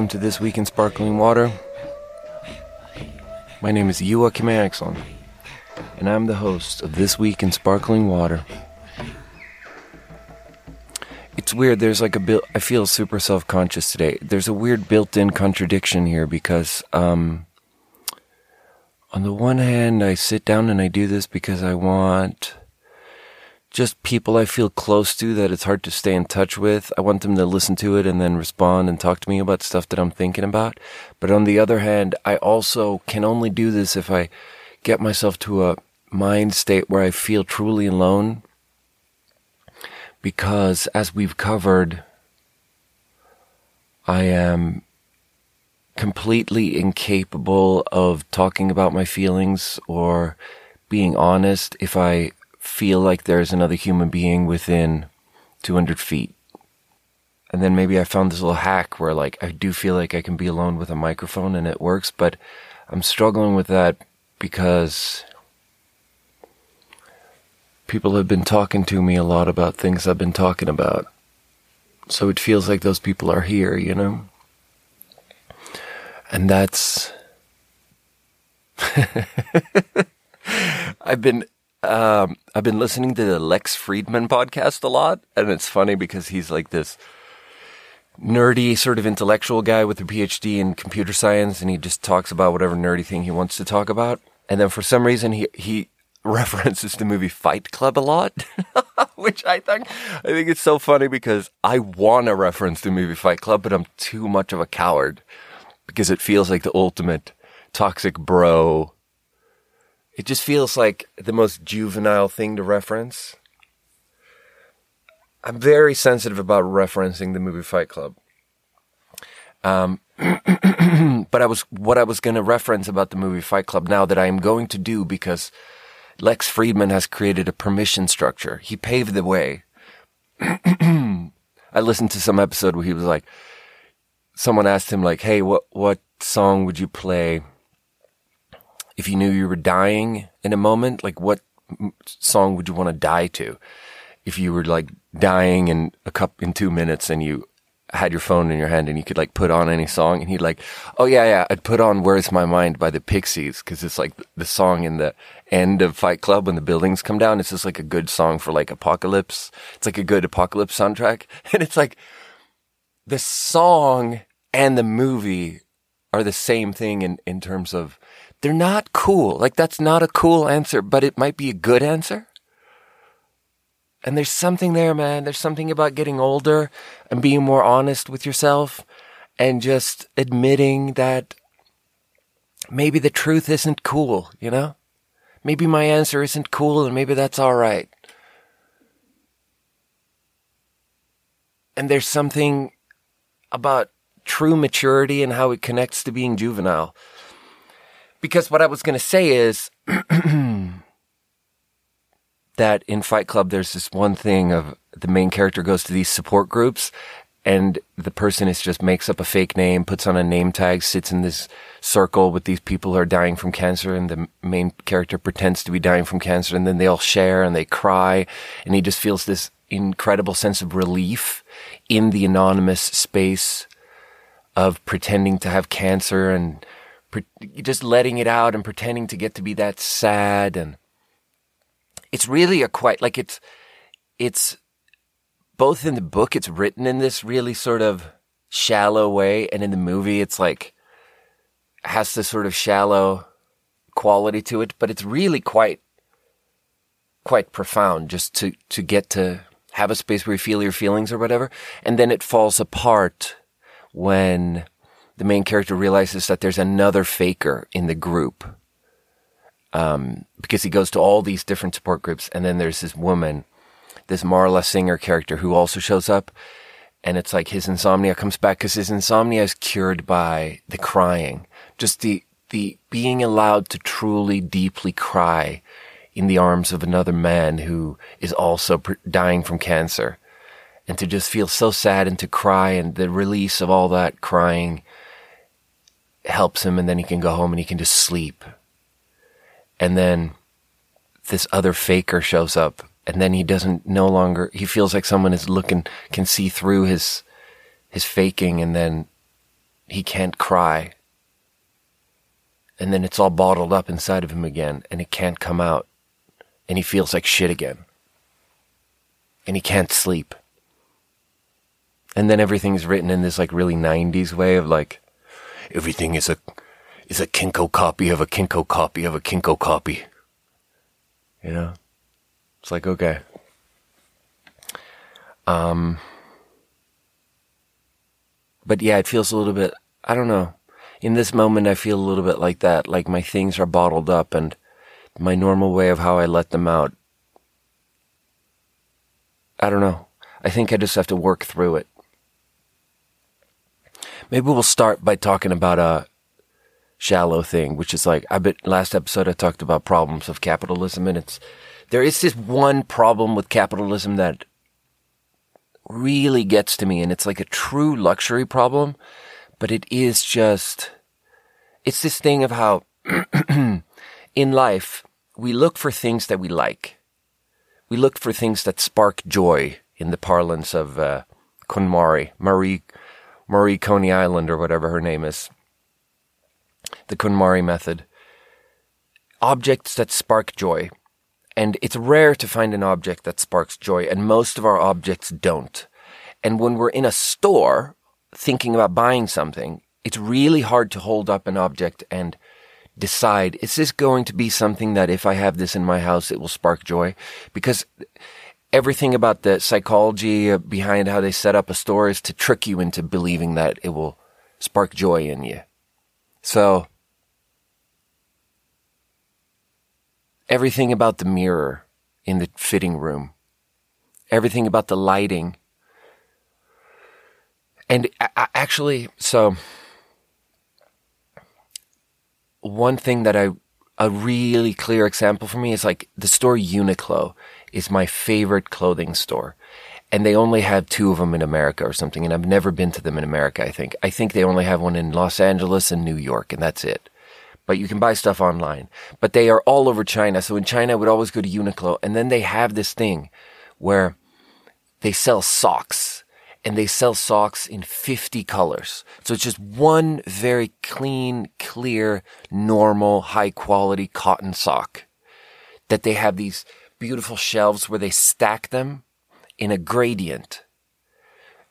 welcome to This Week in Sparkling Water. My name is Iwa Kimaxon, and I'm the host of This Week in Sparkling Water. It's weird, there's like I feel super self-conscious today. There's a weird built-in contradiction here because, on the one hand, I sit down and I do this because I want just people I feel close to that it's hard to stay in touch with. I want them to listen to it and then respond and talk to me about stuff that I'm thinking about. But on the other hand, I also can only do this if I get myself to a mind state where I feel truly alone. Because as we've covered, I am completely incapable of talking about my feelings or being honest if I feel like there's another human being within 200 feet. And then maybe I found this little hack where like I do feel like I can be alone with a microphone and it works, but I'm struggling with that because people have been talking to me a lot about things I've been talking about. So it feels like those people are here, you know? And that's, I've been listening to the Lex Fridman podcast a lot, and it's funny because he's like this nerdy sort of intellectual guy with a PhD in computer science, and he just talks about whatever nerdy thing he wants to talk about. And then for some reason, he references the movie Fight Club a lot, which I think it's so funny because I want to reference the movie Fight Club, but I'm too much of a coward. Because it feels like the ultimate toxic bro. It just feels like the most juvenile thing to reference. I'm very sensitive about referencing the movie Fight Club. But what I was going to reference about the movie Fight Club now that I am going to do because Lex Fridman has created a permission structure. He paved the way. I listened to some episode where he was like, someone asked him like, hey, what song would you play if you knew you were dying in a moment? Like what song would you want to die to? If you were like dying in 2 minutes and you had your phone in your hand and you could like put on any song, and he'd like, oh yeah, I'd put on Where's My Mind by the Pixies. Cause it's like the song in the end of Fight Club when the buildings come down. It's just like a good song for like apocalypse. It's like a good apocalypse soundtrack. And it's like, the song and the movie are the same thing in terms of they're not cool. Like that's not a cool answer, but it might be a good answer. And there's something there, man. There's something about getting older and being more honest with yourself and just admitting that maybe the truth isn't cool, you know? Maybe my answer isn't cool and maybe that's all right. And there's something about true maturity and how it connects to being juvenile. Because what I was going to say is that in Fight Club, there's this one thing of the main character goes to these support groups and the person is just makes up a fake name, puts on a name tag, sits in this circle with these people who are dying from cancer, and the main character pretends to be dying from cancer, and then they all share and they cry, and he just feels this incredible sense of relief in the anonymous space of pretending to have cancer and just letting it out and pretending to get to be that sad. And it's really it's both in the book, it's written in this really sort of shallow way. And in the movie, it's like has this sort of shallow quality to it, but it's really quite profound just to get to have a space where you feel your feelings or whatever. And then it falls apart when the main character realizes that there's another faker in the group. Because he goes to all these different support groups. And then there's this woman, this Marla Singer character, who also shows up. And it's like his insomnia comes back because his insomnia is cured by the crying. Just the being allowed to truly, deeply cry in the arms of another man who is also dying from cancer, and to just feel so sad and to cry, and the release of all that crying helps him. And then he can go home and he can just sleep. And then this other faker shows up, and then he feels like someone is looking, can see through his faking. And then he can't cry. And then it's all bottled up inside of him again, and it can't come out. And he feels like shit again. And he can't sleep. And then everything's written in this like really 90s way of like, everything is a Kinko copy of a Kinko copy of a Kinko copy. You know? It's like, okay. But yeah, it feels a little bit, I don't know. In this moment, I feel a little bit like that. Like my things are bottled up and my normal way of how I let them out. I don't know. I think I just have to work through it. Maybe we'll start by talking about a shallow thing, which is like, last episode I talked about problems of capitalism, and there is this one problem with capitalism that really gets to me, and it's like a true luxury problem. But it is just, it's this thing of how in life, we look for things that we like. We look for things that spark joy, in the parlance of KonMari, Marie Coney Island or whatever her name is. The KonMari method. Objects that spark joy. And it's rare to find an object that sparks joy, and most of our objects don't. And when we're in a store thinking about buying something, it's really hard to hold up an object and decide, is this going to be something that if I have this in my house, it will spark joy? Because everything about the psychology behind how they set up a store is to trick you into believing that it will spark joy in you. So everything about the mirror in the fitting room, everything about the lighting, and actually, so one thing that a really clear example for me is like the store Uniqlo is my favorite clothing store. And they only have 2 of them in America or something. And I've never been to them in America, I think. I think they only have one in Los Angeles and New York, and that's it. But you can buy stuff online. But they are all over China. So in China, I would always go to Uniqlo. And then they have this thing where they sell socks. And they sell socks in 50 colors. So it's just one very clean, clear, normal, high-quality cotton sock that they have these beautiful shelves where they stack them in a gradient.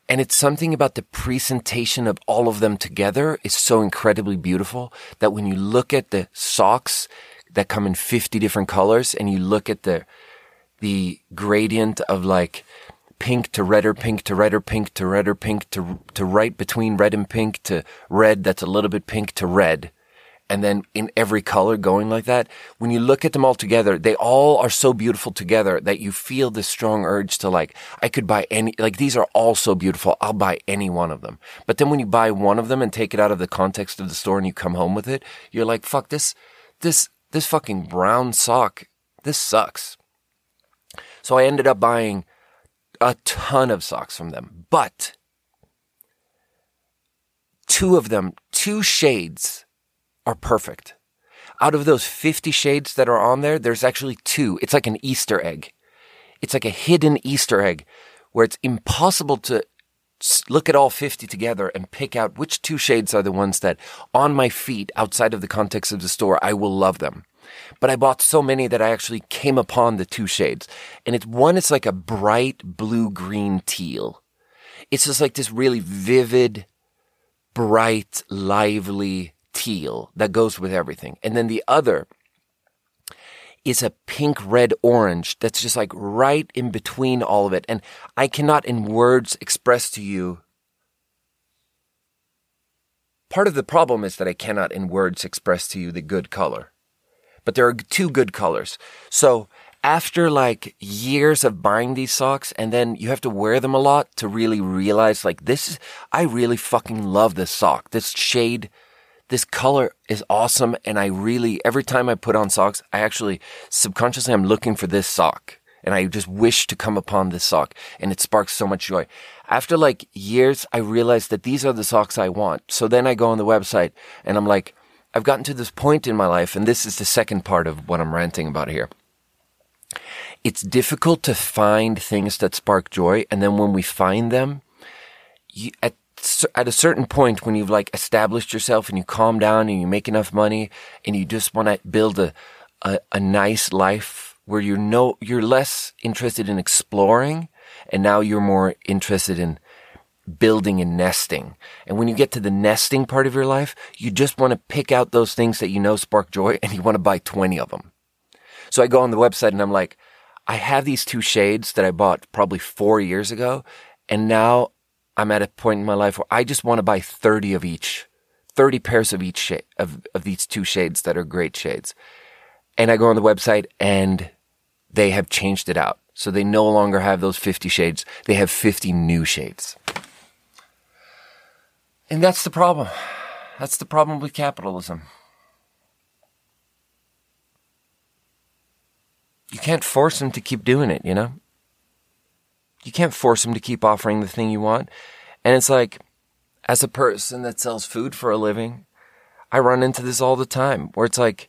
And it's something about the presentation of all of them together is so incredibly beautiful that when you look at the socks that come in 50 different colors and you look at the gradient of like pink to redder, pink to redder, pink to redder, pink to right between red and pink to red that's a little bit pink to red. And then in every color going like that, when you look at them all together, they all are so beautiful together that you feel this strong urge to like, I could buy any, like these are all so beautiful. I'll buy any one of them. But then when you buy one of them and take it out of the context of the store and you come home with it, you're like, fuck this fucking brown sock. This sucks. So I ended up buying a ton of socks from them, but 2 of them, 2 shades are perfect. Out of those 50 shades that are on there, there's actually 2. It's like an Easter egg. It's like a hidden Easter egg where it's impossible to look at all 50 together and pick out which 2 shades are the ones that on my feet outside of the context of the store, I will love them. But I bought so many that I actually came upon the 2 shades. And it's like a bright blue-green teal. It's just like this really vivid, bright, lively teal that goes with everything. And then the other is a pink-red-orange that's just like right in between all of it. And I cannot in words express to you. Part of the problem is that I cannot in words express to you the good color. But there are 2 good colors. So after like years of buying these socks and then you have to wear them a lot to really realize like I really fucking love this sock. This shade, this color is awesome. And I really, every time I put on socks, I actually subconsciously I'm looking for this sock. And I just wish to come upon this sock. And it sparks so much joy. After like years, I realized that these are the socks I want. So then I go on the website and I'm like, I've gotten to this point in my life, and this is the second part of what I'm ranting about here. It's difficult to find things that spark joy, and then when we find them, at a certain point when you've like established yourself and you calm down and you make enough money and you just want to build a nice life where you're less interested in exploring and now you're more interested in building and nesting. And when you get to the nesting part of your life, you just want to pick out those things that you know spark joy and you want to buy 20 of them. So I go on the website and I'm like, I have these two shades that I bought probably 4 years ago. And now I'm at a point in my life where I just want to buy 30 of each, 30 pairs of each shade of these two shades that are great shades. And I go on the website and they have changed it out. So they no longer have those 50 shades. They have 50 new shades. And that's the problem. That's the problem with capitalism. You can't force them to keep doing it, you know? You can't force them to keep offering the thing you want. And it's like, as a person that sells food for a living, I run into this all the time where it's like,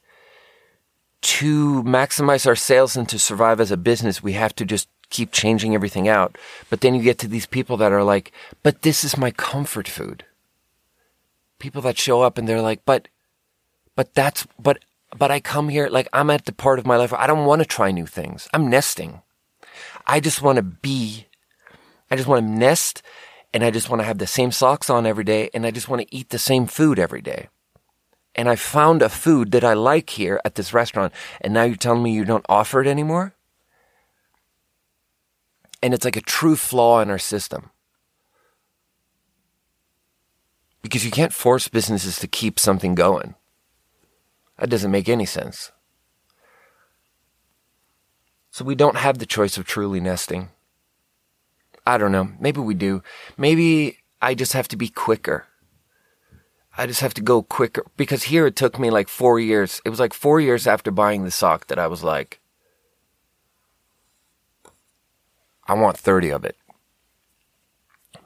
to maximize our sales and to survive as a business, we have to just keep changing everything out. But then you get to these people that are like, but this is my comfort food. People that show up and they're like, but I come here, like I'm at the part of my life where I don't want to try new things. I'm nesting. I just want to nest and I just want to have the same socks on every day and I just want to eat the same food every day. And I found a food that I like here at this restaurant and now you're telling me you don't offer it anymore? And it's like a true flaw in our system. Because you can't force businesses to keep something going. That doesn't make any sense. So we don't have the choice of truly nesting. I don't know. Maybe we do. Maybe I just have to be quicker. I just have to go quicker. Because here it took me like 4 years. It was like 4 years after buying the sock that I was like, I want 30 of it.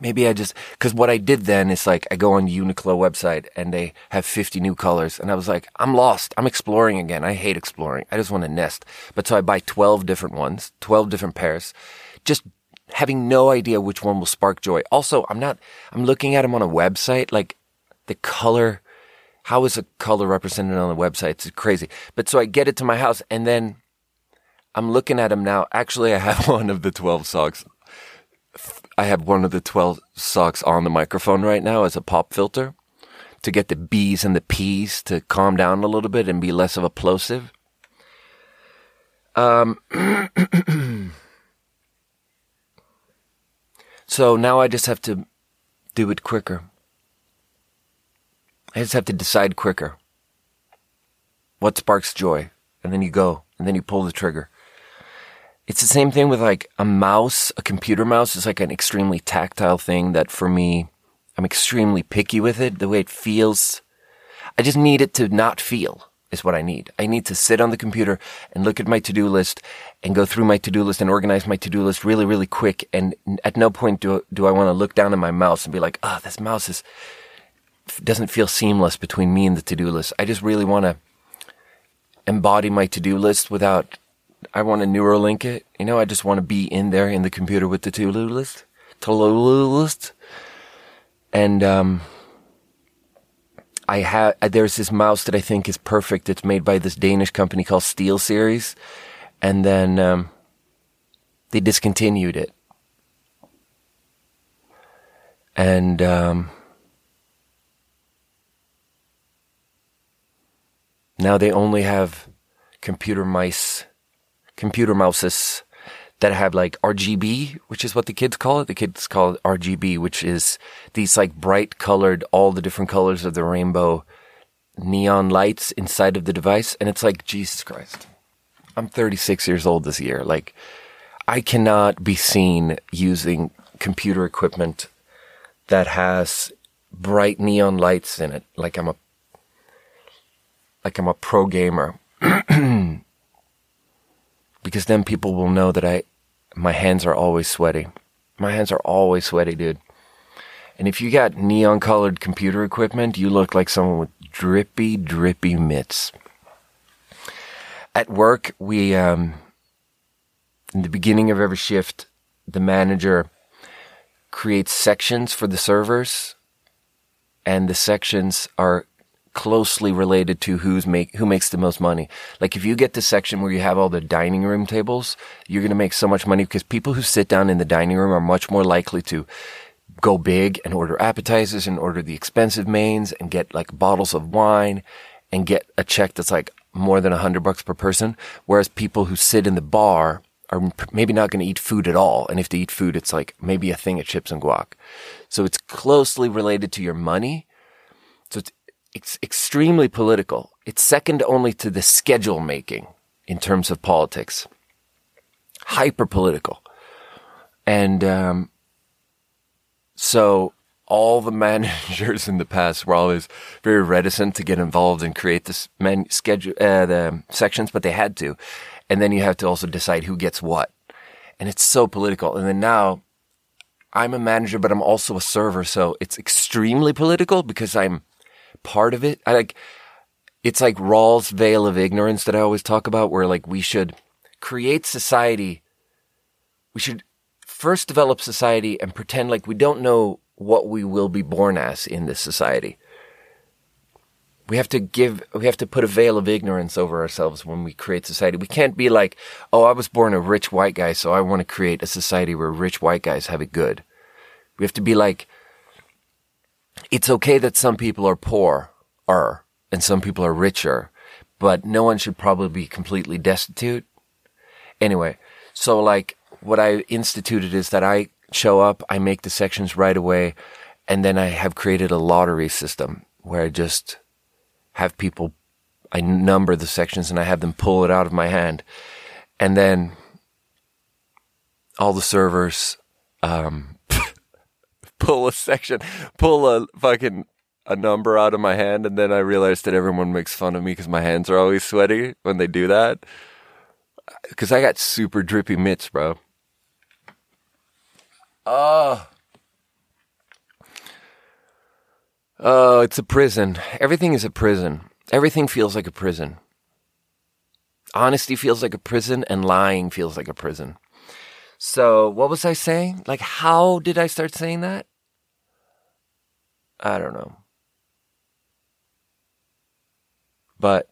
Maybe because what I did then is like, I go on the Uniqlo website and they have 50 new colors. And I was like, I'm lost. I'm exploring again. I hate exploring. I just want to nest. But so I buy 12 different ones, 12 different pairs, just having no idea which one will spark joy. Also, I'm looking at them on a website, like the color, how is a color represented on the website? It's crazy. But so I get it to my house and then I'm looking at them now. Actually, I have one of the 12 socks. I have one of the 12 socks on the microphone right now as a pop filter to get the B's and the P's to calm down a little bit and be less of a plosive. So now I just have to do it quicker. I just have to decide quicker. What sparks joy? And then you go and then you pull the trigger. It's the same thing with like a mouse. A computer mouse is like an extremely tactile thing that for me, I'm extremely picky with it. The way it feels, I just need it to not feel is what I need. I need to sit on the computer and look at my to-do list and go through my to-do list and organize my to-do list really, really quick. And at no point do I want to look down at my mouse and be like, oh, this mouse doesn't feel seamless between me and the to-do list. I just really want to embody my to-do list without... I want to Neuralink it. You know, I just want to be in there in the computer with the to-do list. And, there's this mouse that I think is perfect. It's made by this Danish company called SteelSeries. And then, they discontinued it. And, now they only have computer mouses that have like RGB, which is what the kids call it. The kids call it RGB, which is these like bright colored, all the different colors of the rainbow neon lights inside of the device. And it's like, Jesus Christ, I'm 36 years old this year. Like I cannot be seen using computer equipment that has bright neon lights in it. Like I'm a pro gamer. Because then people will know that my hands are always sweaty. My hands are always sweaty, dude. And if you got neon colored computer equipment, you look like someone with drippy, drippy mitts. At work, we, in the beginning of every shift, the manager creates sections for the servers and the sections are closely related to who makes the most money. Like if you get the section where you have all the dining room tables, you're going to make so much money because people who sit down in the dining room are much more likely to go big and order appetizers and order the expensive mains and get like bottles of wine and get a check that's like more than $100 per person. Whereas people who sit in the bar are maybe not going to eat food at all. And if they eat food, it's like maybe a thing of chips and guac. So it's closely related to your money. So it's extremely political. It's second only to the schedule making in terms of politics. Hyper political. And so all the managers in the past were always very reticent to get involved and create this the sections, but they had to. And then you have to also decide who gets what. And it's so political. And then now I'm a manager, but I'm also a server. So it's extremely political because I'm part of it. It's like Rawls' veil of ignorance that I always talk about, where like we should create society. We should first develop society and pretend like we don't know what we will be born as in this society. We have to put a veil of ignorance over ourselves when we create society. We can't be like, oh, I was born a rich white guy, so I want to create a society where rich white guys have it good. We have to be like, it's okay that some people are poorer and some people are richer, but no one should probably be completely destitute. Anyway, so like what I instituted is that I show up, I make the sections right away, and then I have created a lottery system where I just have people, I number the sections and I have them pull it out of my hand. And then all the servers pull a number out of my hand. And then I realized that everyone makes fun of me because my hands are always sweaty when they do that. Because I got super drippy mitts, bro. Oh, it's a prison. Everything is a prison. Everything feels like a prison. Honesty feels like a prison and lying feels like a prison. So what was I saying? Like, how did I start saying that? I don't know. But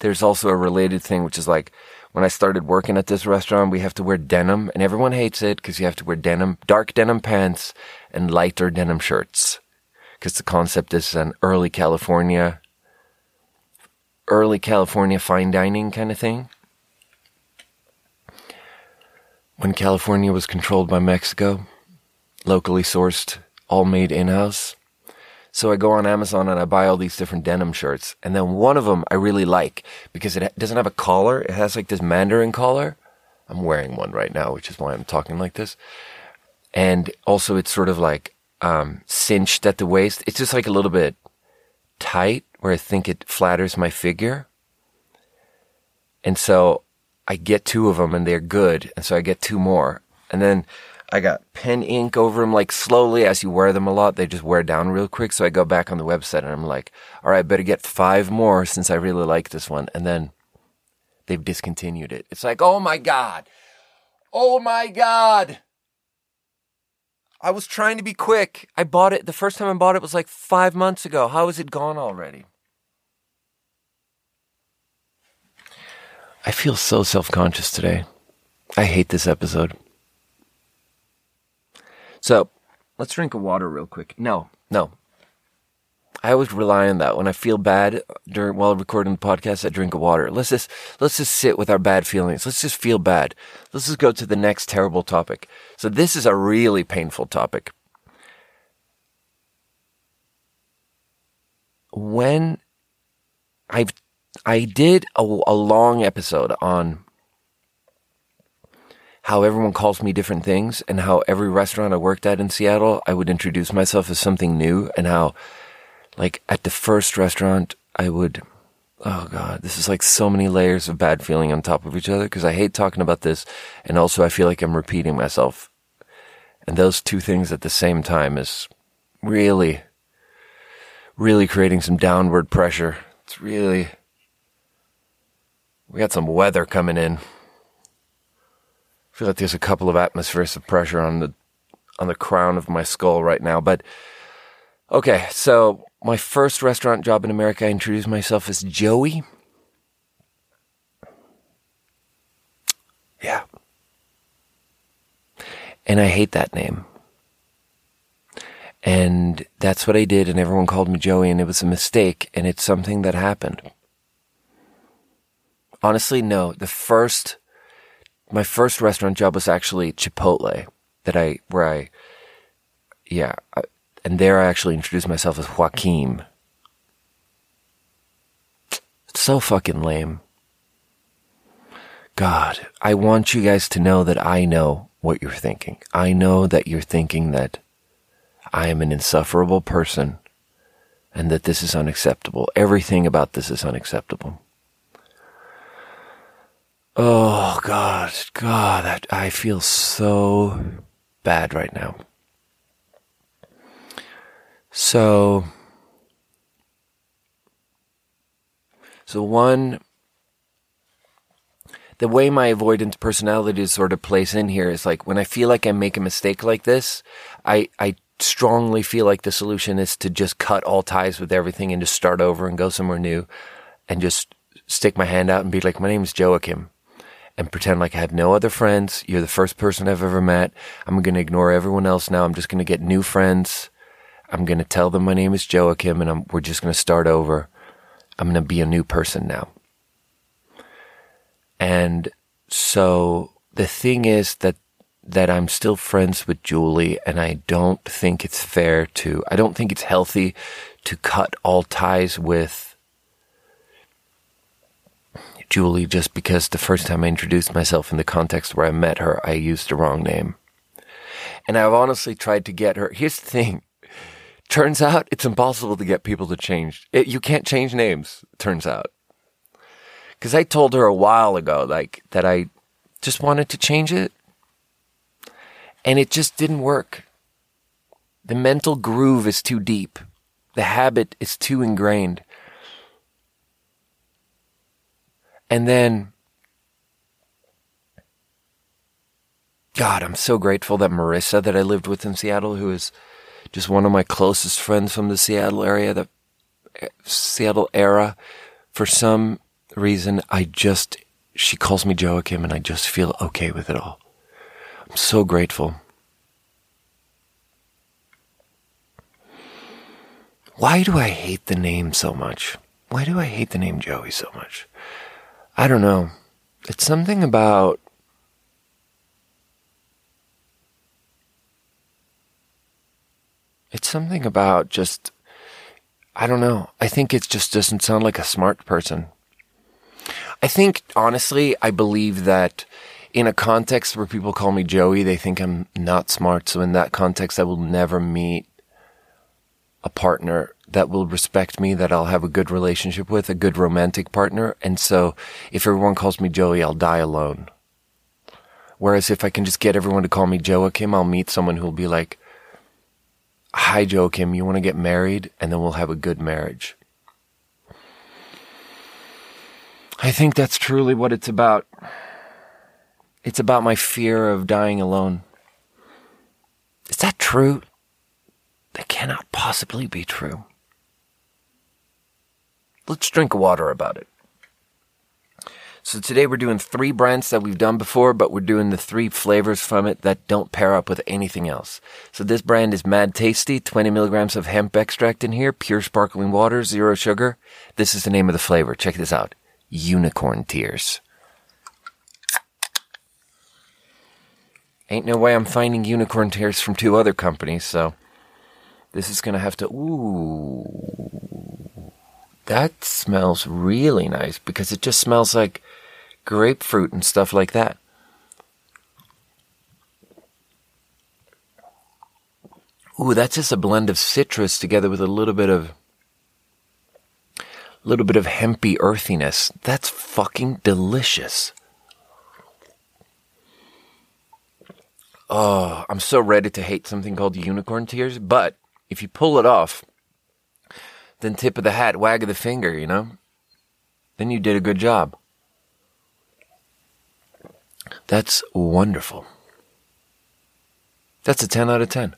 there's also a related thing, which is like, when I started working at this restaurant, we have to wear denim, and everyone hates it because you have to wear denim, dark denim pants and lighter denim shirts. Because the concept is an early California fine dining kind of thing. When California was controlled by Mexico, locally sourced, all made in-house. So I go on Amazon and I buy all these different denim shirts. And then one of them I really like because it doesn't have a collar. It has like this Mandarin collar. I'm wearing one right now, which is why I'm talking like this. And also it's sort of like, cinched at the waist. It's just like a little bit tight where I think it flatters my figure. And so I get two of them and they're good. And so I get two more. And then I got pen ink over them, like slowly as you wear them a lot, they just wear down real quick. So I go back on the website and I'm like, all right, better get 5 more since I really like this one. And then they've discontinued it. It's like, oh my God. Oh my God. I was trying to be quick. I bought it. The first time I bought it was like 5 months ago. How is it gone already? I feel so self-conscious today. I hate this episode. So let's drink a water real quick. No. I always rely on that. When I feel bad while recording the podcast, I drink a water. Let's just sit with our bad feelings. Let's just feel bad. Let's just go to the next terrible topic. So this is a really painful topic. When I did a long episode on how everyone calls me different things and how every restaurant I worked at in Seattle, I would introduce myself as something new and how, like at the first restaurant, I would, oh God, this is like so many layers of bad feeling on top of each other because I hate talking about this. And also I feel like I'm repeating myself. And those two things at the same time is really, really creating some downward pressure. It's really, we got some weather coming in. I feel like there's a couple of atmospheres of pressure on the crown of my skull right now, but Okay, so my first restaurant job in America, I introduced myself as Joey. Yeah. And I hate that name. And that's what I did, and everyone called me Joey, and it was a mistake, and it's something that happened. Honestly, no. My first restaurant job was actually Chipotle, and there I actually introduced myself as Joaquin. It's so fucking lame. God, I want you guys to know that I know what you're thinking. I know that you're thinking that I am an insufferable person and that this is unacceptable. Everything about this is unacceptable. Oh, God, I feel so bad right now. So one, the way my avoidant personality sort of plays in here is like when I feel like I make a mistake like this, I strongly feel like the solution is to just cut all ties with everything and just start over and go somewhere new and just stick my hand out and be like, my name's Joachim. And pretend like I have no other friends. You're the first person I've ever met. I'm going to ignore everyone else now. I'm just going to get new friends. I'm going to tell them my name is Joachim and we're just going to start over. I'm going to be a new person now. And so the thing is that I'm still friends with Julie, and I don't think it's fair to, I don't think it's healthy to cut all ties with Julie, just because the first time I introduced myself in the context where I met her, I used the wrong name. And I've honestly tried to get her. Here's the thing. Turns out it's impossible to get people to change. You can't change names, turns out. Because I told her a while ago, that I just wanted to change it. And it just didn't work. The mental groove is too deep. The habit is too ingrained. And then, God, I'm so grateful that Marissa, that I lived with in Seattle, who is just one of my closest friends from the Seattle area, the Seattle era, for some reason, she calls me Joachim, and I just feel okay with it all. I'm so grateful. Why do I hate the name so much? Why do I hate the name Joey so much? I don't know. It's something about... just... I don't know. I think it just doesn't sound like a smart person. I think, honestly, I believe that in a context where people call me Joey, they think I'm not smart. So in that context, I will never meet a partner that will respect me, that I'll have a good relationship with, a good romantic partner. And so if everyone calls me Joey, I'll die alone. Whereas if I can just get everyone to call me Joachim, I'll meet someone who'll be like, hi, Joachim, you want to get married? And then we'll have a good marriage. I think that's truly what it's about. It's about my fear of dying alone. Is that true? That cannot possibly be true. Let's drink water about it. So today we're doing three brands that we've done before, but we're doing the three flavors from it that don't pair up with anything else. So this brand is Mad Tasty, 20 milligrams of hemp extract in here, pure sparkling water, zero sugar. This is the name of the flavor. Check this out. Unicorn Tears. Ain't no way I'm finding Unicorn Tears from two other companies, so... this is going to have to... Ooh, that smells really nice because it just smells like grapefruit and stuff like that. Ooh, that's just a blend of citrus together with a little bit of hempy earthiness. That's fucking delicious. Oh, I'm so ready to hate something called Unicorn Tears, but if you pull it off, then tip of the hat, wag of the finger, you know? Then you did a good job. That's wonderful. That's a 10 out of 10.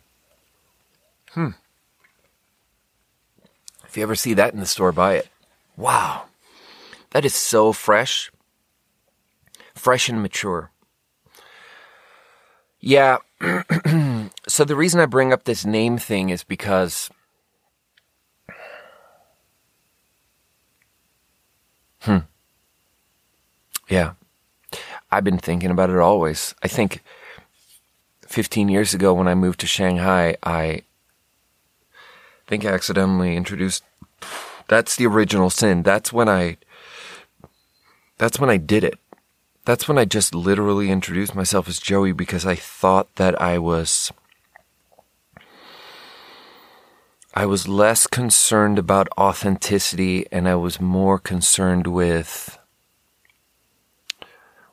If you ever see that in the store, buy it. Wow. That is so fresh. Fresh and mature. Yeah. So the reason I bring up this name thing is because... Yeah. I've been thinking about it always. I think 15 years ago when I moved to Shanghai, I think I accidentally introduced... That's the original sin. That's when I did it. That's when I just literally introduced myself as Joey because I thought that I was less concerned about authenticity and I was more concerned with,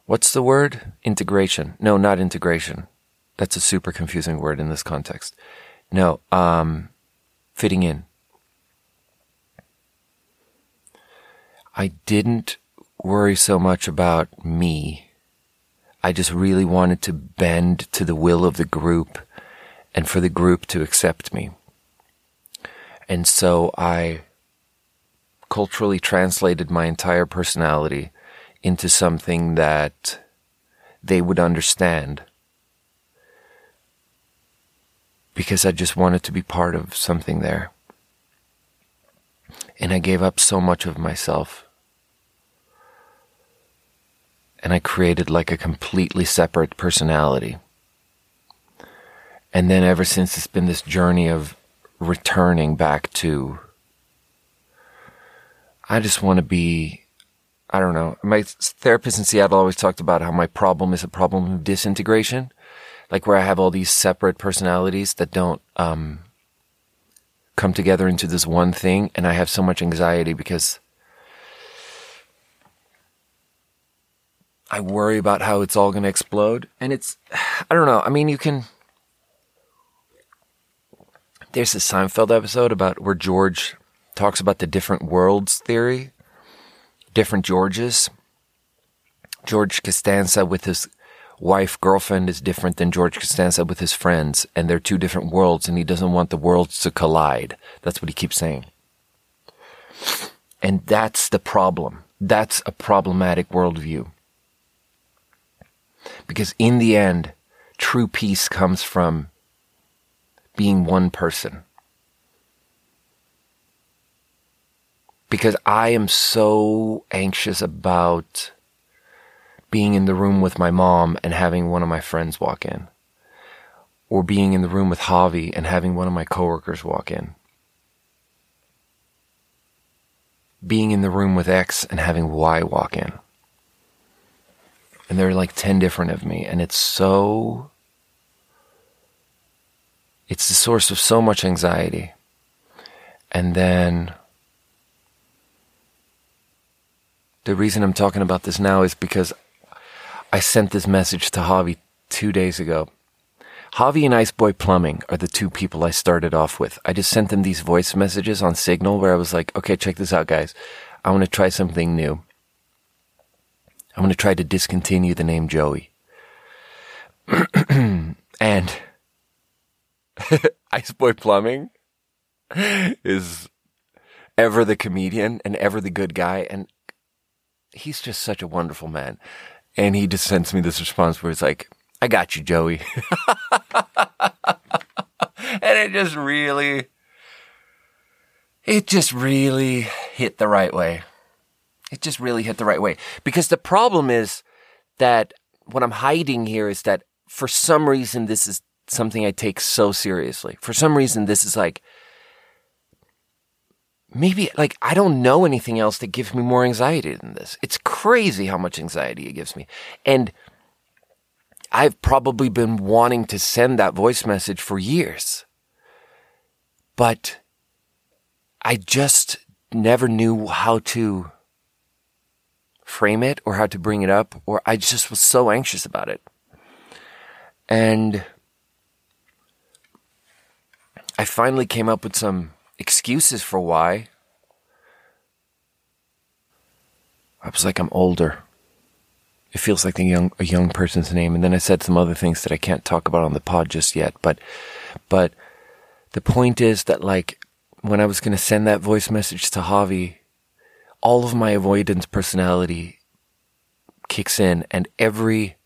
what's the word? Integration. No, not integration. That's a super confusing word in this context. No, fitting in. I didn't worry so much about me. I just really wanted to bend to the will of the group and for the group to accept me. And so I culturally translated my entire personality into something that they would understand because I just wanted to be part of something there. And I gave up so much of myself. And I created like a completely separate personality. And then ever since, it's been this journey of returning back to, I just want to be, I don't know. My therapist in Seattle always talked about how my problem is a problem of disintegration. Like where I have all these separate personalities that don't come together into this one thing. And I have so much anxiety because I worry about how it's all going to explode. And it's, I don't know. I mean, you can, there's a Seinfeld episode about where George talks about the different worlds theory, different Georges. George Costanza with his wife, girlfriend is different than George Costanza with his friends. And they're two different worlds and he doesn't want the worlds to collide. That's what he keeps saying. And that's the problem. That's a problematic worldview. Because in the end, true peace comes from being one person. Because I am so anxious about being in the room with my mom and having one of my friends walk in. Or being in the room with Javi and having one of my coworkers walk in. Being in the room with X and having Y walk in. And there are like 10 different of me. And it's so... It's the source of so much anxiety. And then... The reason I'm talking about this now is because I sent this message to Javi 2 days ago. Javi and Ice Boy Plumbing are the two people I started off with. I just sent them these voice messages on Signal where I was like, okay, check this out, guys. I want to try something new. I'm going to try to discontinue the name Joey. And Ice Boy Plumbing is ever the comedian and ever the good guy. And he's just such a wonderful man. And he just sends me this response where it's like, I got you, Joey. And it just really hit the right way. It just really hit the right way. Because the problem is that what I'm hiding here is that for some reason, this is something I take so seriously. For some reason, this is like, maybe like, I don't know anything else that gives me more anxiety than this. It's crazy how much anxiety it gives me. And I've probably been wanting to send that voice message for years, but I just never knew how to frame it or how to bring it up, or I just was so anxious about it. And I finally came up with some excuses for why. I was like, I'm older. It feels like a young person's name. And then I said some other things that I can't talk about on the pod just yet. But the point is that like when I was going to send that voice message to Javi, all of my avoidance personality kicks in, and every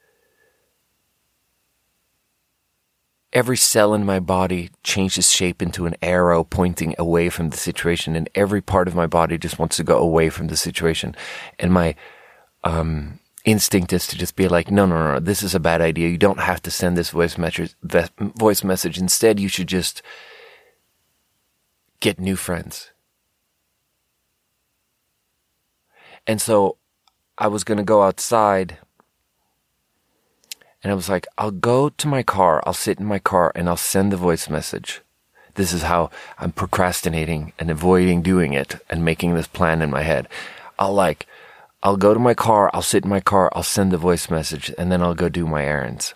cell in my body changes shape into an arrow pointing away from the situation, and every part of my body just wants to go away from the situation. And my instinct is to just be like, no, this is a bad idea. You don't have to send this voice message. Instead, you should just get new friends. And so I was going to go outside, and I was like, I'll go to my car, I'll sit in my car, and I'll send the voice message. This is how I'm procrastinating and avoiding doing it and making this plan in my head. I'll go to my car, I'll sit in my car, I'll send the voice message, and then I'll go do my errands.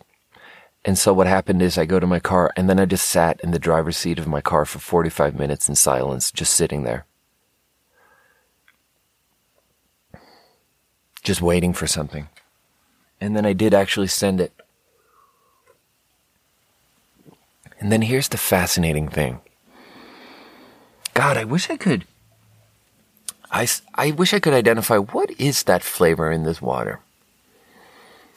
And so what happened is I go to my car, and then I just sat in the driver's seat of my car for 45 minutes in silence, just sitting there. Just waiting for something. And then I did actually send it. And then here's the fascinating thing. God, I wish I could. I wish I could identify what is that flavor in this water.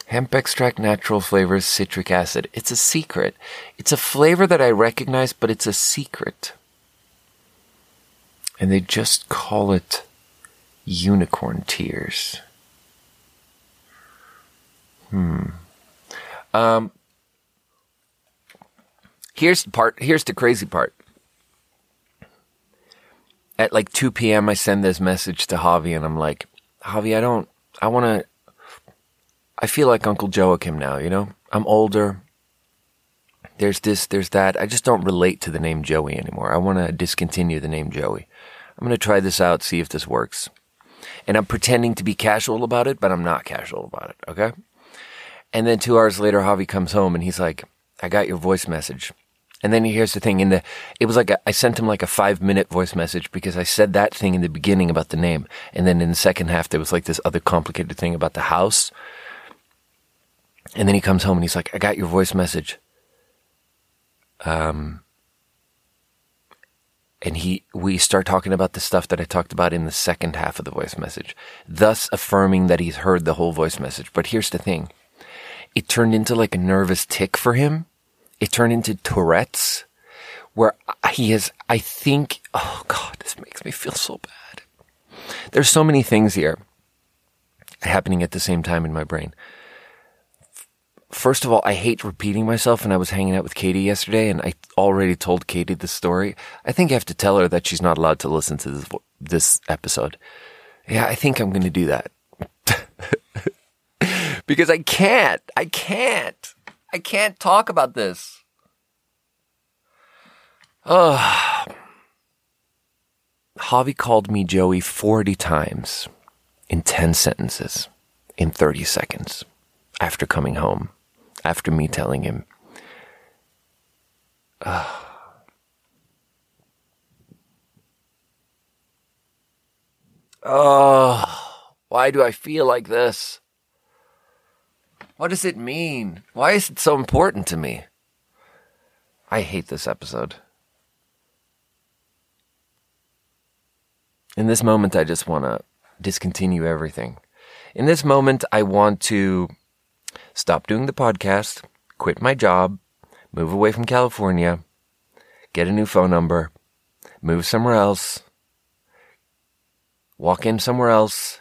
Hemp extract, natural flavors, citric acid. It's a secret. It's a flavor that I recognize, but it's a secret. And they just call it Unicorn Tears. Here's the crazy part. At like 2 p.m. I send this message to Javi, and I'm like, Javi, I feel like Uncle Joachim now, you know? I'm older. There's this, there's that. I just don't relate to the name Joey anymore. I want to discontinue the name Joey. I'm going to try this out, see if this works. And I'm pretending to be casual about it, but I'm not casual about it, okay? And then 2 hours later, Javi comes home, and he's like, I got your voice message. And then here's the thing. I sent him like a 5-minute voice message because I said that thing in the beginning about the name. And then in the second half, there was like this other complicated thing about the house. And then he comes home, and he's like, I got your voice message. And we start talking about the stuff that I talked about in the second half of the voice message, thus affirming that he's heard the whole voice message. But here's the thing. It turned into like a nervous tic for him. It turned into Tourette's, where oh God, this makes me feel so bad. There's so many things here happening at the same time in my brain. First of all, I hate repeating myself, and I was hanging out with Katie yesterday, and I already told Katie the story. I think I have to tell her that she's not allowed to listen to this episode. Yeah, I think I'm going to do that. Because I can't talk about this. Javi called me Joey 40 times in 10 sentences in 30 seconds after coming home, after me telling him. Why do I feel like this? What does it mean? Why is it so important to me? I hate this episode. In this moment, I just want to discontinue everything. In this moment, I want to stop doing the podcast, quit my job, move away from California, get a new phone number, move somewhere else, walk in somewhere else,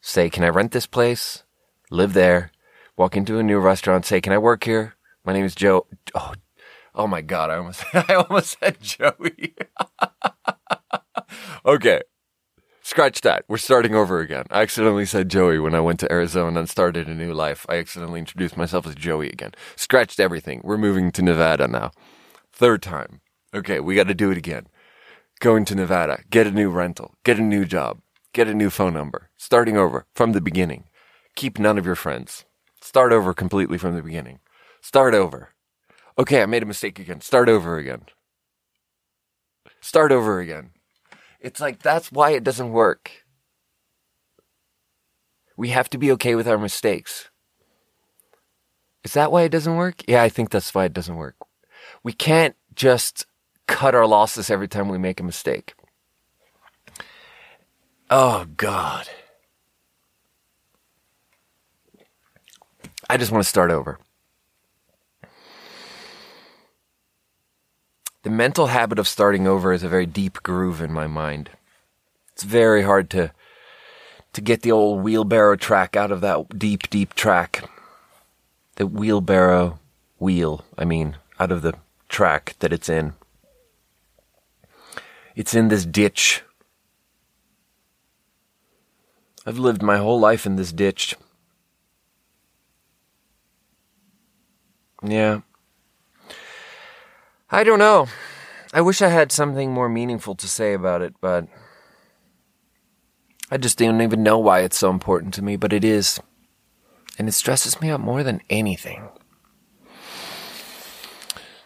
say, can I rent this place? Live there. Walk into a new restaurant, say, can I work here? My name is Joe. Oh my God, I almost said Joey. Okay, scratch that. We're starting over again. I accidentally said Joey when I went to Arizona and started a new life. I accidentally introduced myself as Joey again. Scratched everything. We're moving to Nevada now. Third time. Okay, we got to do it again. Going to Nevada, get a new rental, get a new job, get a new phone number. Starting over from the beginning. Keep none of your friends. Start over completely from the beginning. Start over. Okay, I made a mistake again. Start over again. Start over again. It's like, that's why it doesn't work. We have to be okay with our mistakes. Is that why it doesn't work? Yeah, I think that's why it doesn't work. We can't just cut our losses every time we make a mistake. Oh, God. I just want to start over. The mental habit of starting over is a very deep groove in my mind. It's very hard to get the old wheelbarrow track out of that deep, deep track. The wheelbarrow wheel, I mean, out of the track that it's in. It's in this ditch. I've lived my whole life in this ditch. Yeah. I don't know. I wish I had something more meaningful to say about it, but I just don't even know why it's so important to me, but it is. And it stresses me out more than anything.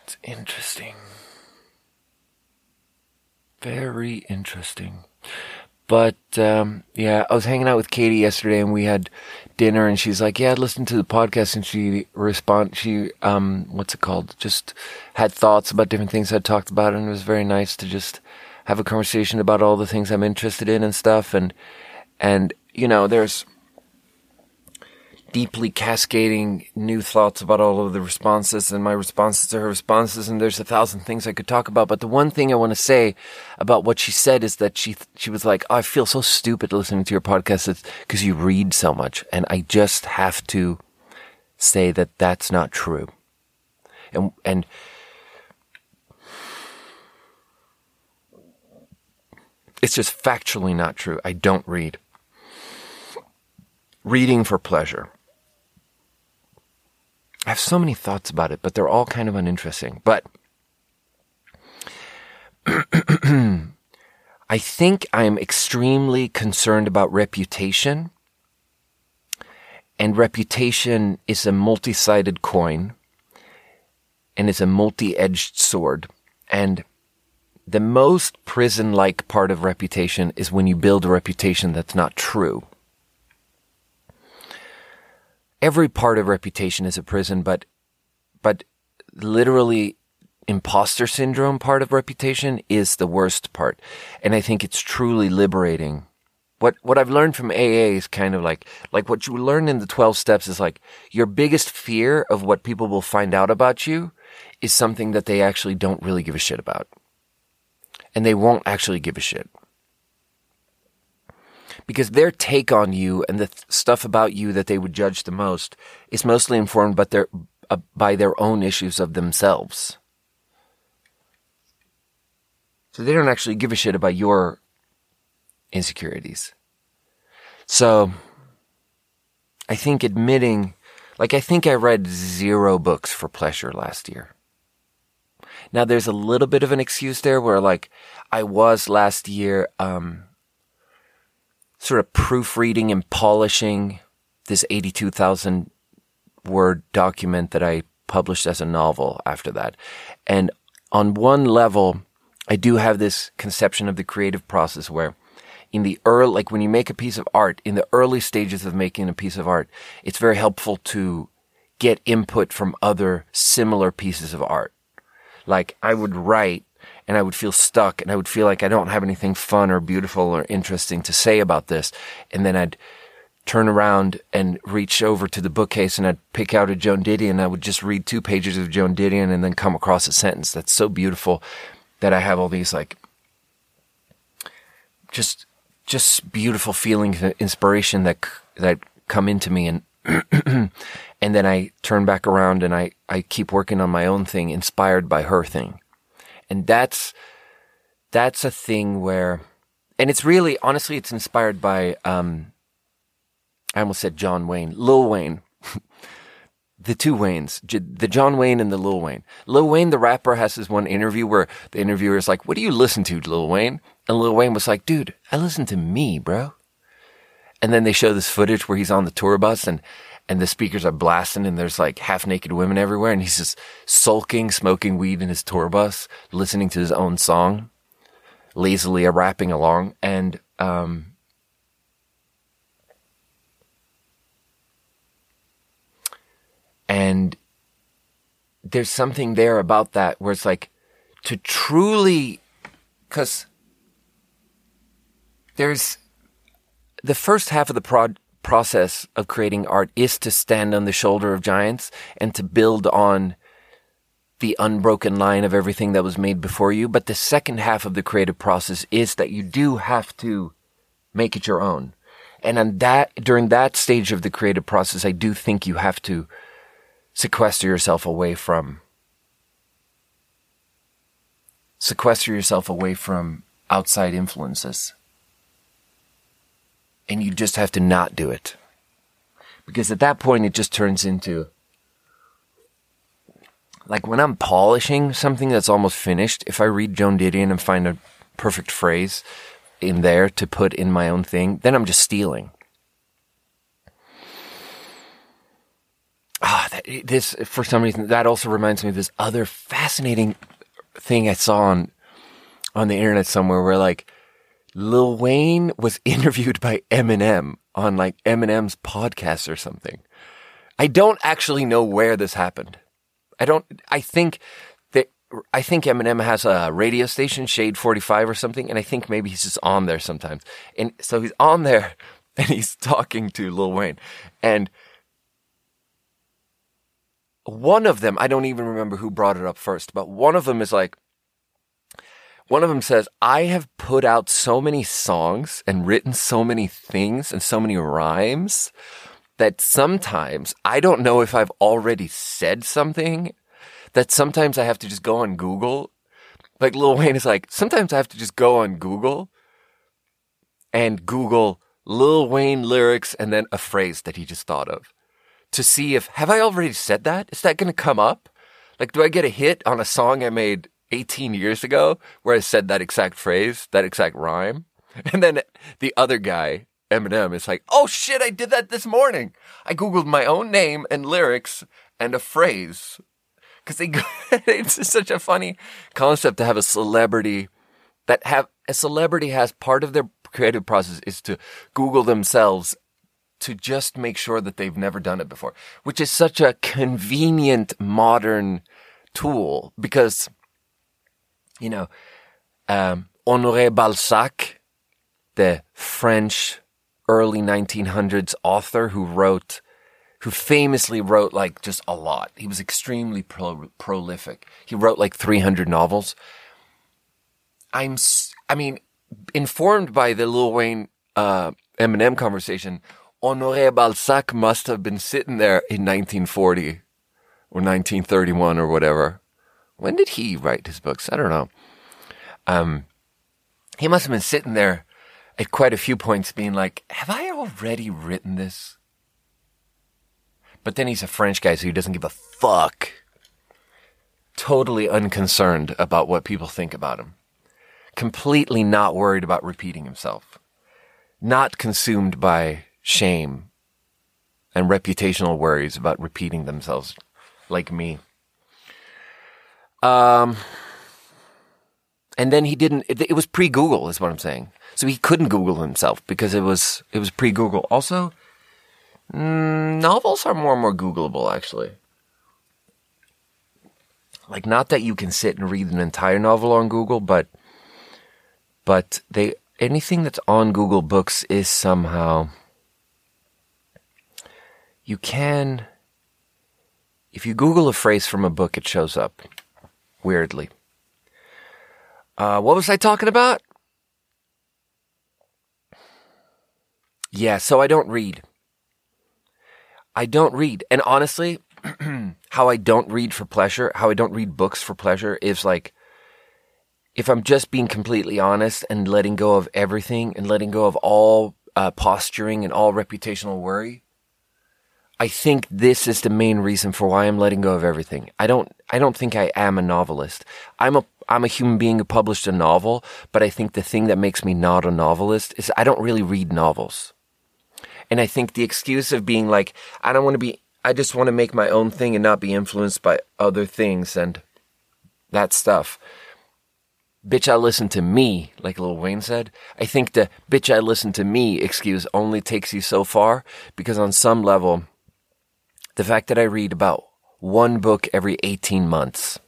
It's interesting. Very interesting. But, yeah, I was hanging out with Katie yesterday and we had dinner and she's like, yeah, I listened to the podcast and she just had thoughts about different things I talked about, and it was very nice to just have a conversation about all the things I'm interested in and stuff. And, you know, there's deeply cascading new thoughts about all of the responses and my responses to her responses, and there's 1,000 things I could talk about, but the one thing I want to say about what she said is that she was like, oh, I feel so stupid listening to your podcast because you read so much, and I just have to say that that's not true. And it's just factually not true. I don't read. Reading for pleasure. I have so many thoughts about it, but they're all kind of uninteresting. But I think I'm extremely concerned about reputation. And reputation is a multi-sided coin. And it's a multi-edged sword. And the most prison-like part of reputation is when you build a reputation that's not true. Every part of reputation is a prison, but literally imposter syndrome part of reputation is the worst part. And I think it's truly liberating. What I've learned from AA is kind of like what you learn in the 12 steps is like your biggest fear of what people will find out about you is something that they actually don't really give a shit about. And they won't actually give a shit. Because their take on you and the stuff about you that they would judge the most is mostly informed by their own issues of themselves. So they don't actually give a shit about your insecurities. So I think admitting, like I think I read 0 books for pleasure last year. Now there's a little bit of an excuse there where like I was last year, sort of proofreading and polishing this 82,000 word document that I published as a novel after that. And on one level, I do have this conception of the creative process where in the early, like when you make a piece of art, in the early stages of making a piece of art, it's very helpful to get input from other similar pieces of art. Like I would write, and I would feel stuck, and I would feel like I don't have anything fun or beautiful or interesting to say about this. And then I'd turn around and reach over to the bookcase, and I'd pick out a Joan Didion, and I would just read 2 pages of Joan Didion and then come across a sentence that's so beautiful that I have all these like just beautiful feelings and inspiration that come into me. And and then I turn back around and I keep working on my own thing inspired by her thing. And that's a thing where, and it's really, honestly, it's inspired by, I almost said John Wayne, Lil Wayne, the 2 Waynes, the John Wayne and the Lil Wayne. Lil Wayne, the rapper, has this one interview where the interviewer is like, what do you listen to, Lil Wayne? And Lil Wayne was like, dude, I listen to me, bro. And then they show this footage where he's on the tour bus and the speakers are blasting and there's like half-naked women everywhere. And he's just sulking, smoking weed in his tour bus, listening to his own song, lazily rapping along. And there's something there about that where it's like to truly, because there's the first half of the process of creating art is to stand on the shoulder of giants and to build on the unbroken line of everything that was made before you. But the second half of the creative process is that you do have to make it your own. And on that, during that stage of the creative process, I do think you have to sequester yourself away from outside influences. And you just have to not do it. Because at that point, it just turns into, like when I'm polishing something that's almost finished, if I read Joan Didion and find a perfect phrase in there to put in my own thing, then I'm just stealing. This, for some reason, that also reminds me of this other fascinating thing I saw on the internet somewhere where like Lil Wayne was interviewed by Eminem on like Eminem's podcast or something. I don't actually know where this happened. I think Eminem has a radio station, Shade 45 or something, and I think maybe he's just on there sometimes. And so he's on there and he's talking to Lil Wayne. And one of them, I don't even remember who brought it up first, but one of them says, I have put out so many songs and written so many things and so many rhymes that sometimes I don't know if I've already said something, that sometimes I have to just go on Google. Like Lil Wayne is like, sometimes I have to just go on Google and Google Lil Wayne lyrics and then a phrase that he just thought of to see if, have I already said that? Is that going to come up? Like, do I get a hit on a song I made 18 years ago where I said that exact phrase, that exact rhyme? And then the other guy, Eminem, is like, oh shit, I did that this morning. I Googled my own name and lyrics and a phrase. Because it's such a funny concept to have a celebrity has part of their creative process is to Google themselves to just make sure that they've never done it before, which is such a convenient modern tool because, you know, Honoré Balzac, the French early 1900s author who famously wrote like just a lot. He was extremely prolific. He wrote like 300 novels. I mean, informed by the Lil Wayne Eminem conversation, Honoré Balzac must have been sitting there in 1940 or 1931 or whatever. When did he write his books? I don't know. He must have been sitting there at quite a few points being like, have I already written this? But then he's a French guy, so he doesn't give a fuck. Totally unconcerned about what people think about him. Completely not worried about repeating himself. Not consumed by shame and reputational worries about repeating themselves, like me. And then he didn't, it was pre-Google is what I'm saying. So he couldn't Google himself because it was pre-Google. Also, novels are more and more Googleable, actually. Like, not that you can sit and read an entire novel on Google, but they, anything that's on Google Books is somehow, you can, if you Google a phrase from a book, it shows up, weirdly. What was I talking about? Yeah, so I don't read. And honestly, how I don't read for pleasure, how I don't read books for pleasure is like, if I'm just being completely honest and letting go of everything and letting go of all posturing and all reputational worry, I think this is the main reason for why I'm letting go of everything. I don't think I am a novelist. I'm a human being who published a novel, but I think the thing that makes me not a novelist is I don't really read novels. And I think the excuse of being like, I just want to make my own thing and not be influenced by other things and that stuff. Bitch, I listen to me, like Lil Wayne said. I think the bitch, I listen to me excuse only takes you so far because on some level, the fact that I read about one book every 18 months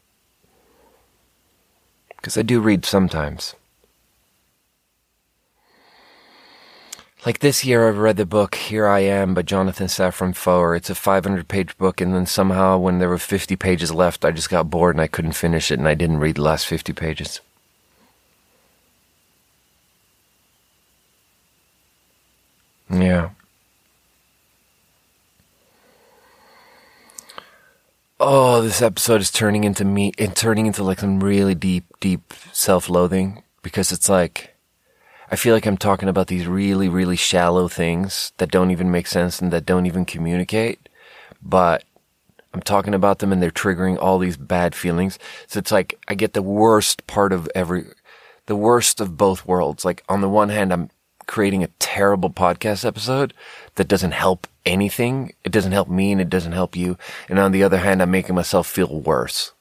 because I do read sometimes. Like this year, I've read the book Here I Am by Jonathan Safran Foer. It's a 500-page book, and then somehow when there were 50 pages left, I just got bored and I couldn't finish it, and I didn't read the last 50 pages. Yeah. Oh, this episode is turning into me, and turning into like some really deep, deep self-loathing, because it's like, I feel like I'm talking about these really, really shallow things that don't even make sense and that don't even communicate, but I'm talking about them and they're triggering all these bad feelings. So it's like I get the worst part of the worst of both worlds. Like on the one hand, I'm creating a terrible podcast episode that doesn't help anything. It doesn't help me and it doesn't help you. And on the other hand, I'm making myself feel worse.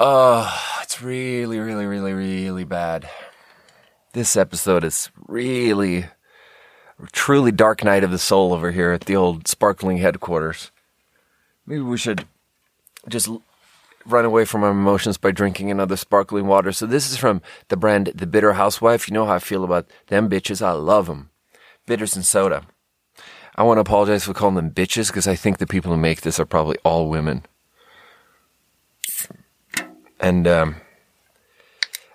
Oh, it's really, really, really, really bad. This episode is really, truly dark night of the soul over here at the old sparkling headquarters. Maybe we should just run away from our emotions by drinking another sparkling water. So this is from the brand The Bitter Housewife. You know how I feel about them bitches. I love them. Bitters and soda. I want to apologize for calling them bitches because I think the people who make this are probably all women. And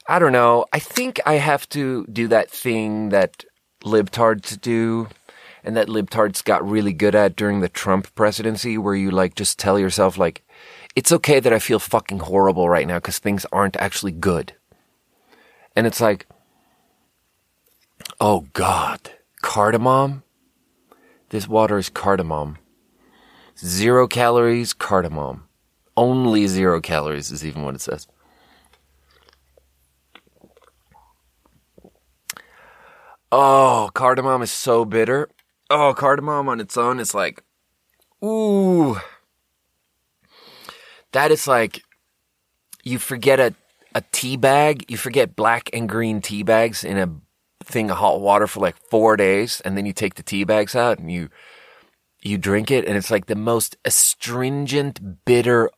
I don't know. I think I have to do that thing that libtards do and that libtards got really good at during the Trump presidency, where you like just tell yourself like, it's okay that I feel fucking horrible right now because things aren't actually good. And it's like, oh God, cardamom? This water is cardamom. 0 calories, cardamom. Only 0 calories is even what it says. Oh, cardamom is so bitter. Oh, cardamom on its own is like, ooh. That is like, you forget a tea bag, you forget black and green tea bags in a thing of hot water for like 4 days, and then you take the tea bags out and you drink it, and it's like the most astringent, bitter,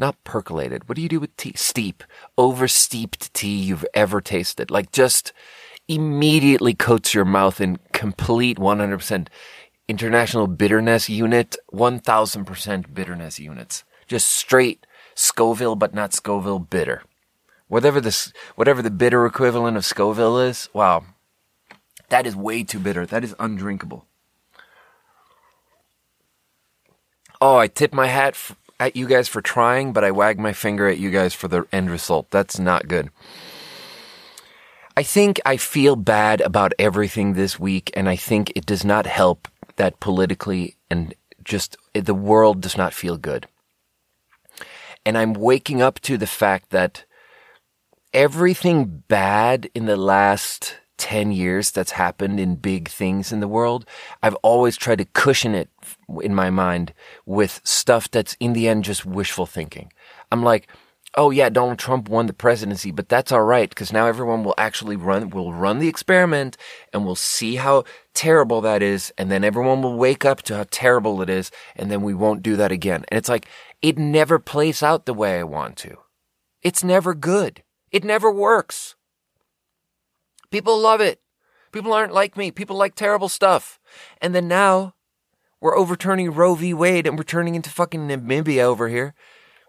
not percolated. What do you do with tea? Steep. Oversteeped tea you've ever tasted. Like just immediately coats your mouth in complete 100% international bitterness unit, 1,000% bitterness units. Just straight Scoville, but not Scoville bitter. Whatever the bitter equivalent of Scoville is, wow. That is way too bitter. That is undrinkable. Oh, I tip my hat at you guys for trying, but I wag my finger at you guys for the end result. That's not good. I think I feel bad about everything this week, and I think it does not help that politically and just the world does not feel good. And I'm waking up to the fact that everything bad in the last 10 years that's happened in big things in the world, I've always tried to cushion it in my mind with stuff that's in the end just wishful thinking. I'm like, oh yeah, Donald Trump won the presidency, but that's all right because now everyone will actually run the experiment and we'll see how terrible that is, and then everyone will wake up to how terrible it is, and then we won't do that again. And it's like, it never plays out the way I want to. It's never good. It never works. People love it. People aren't like me. People like terrible stuff. And then now we're overturning Roe v. Wade and we're turning into fucking Namibia over here.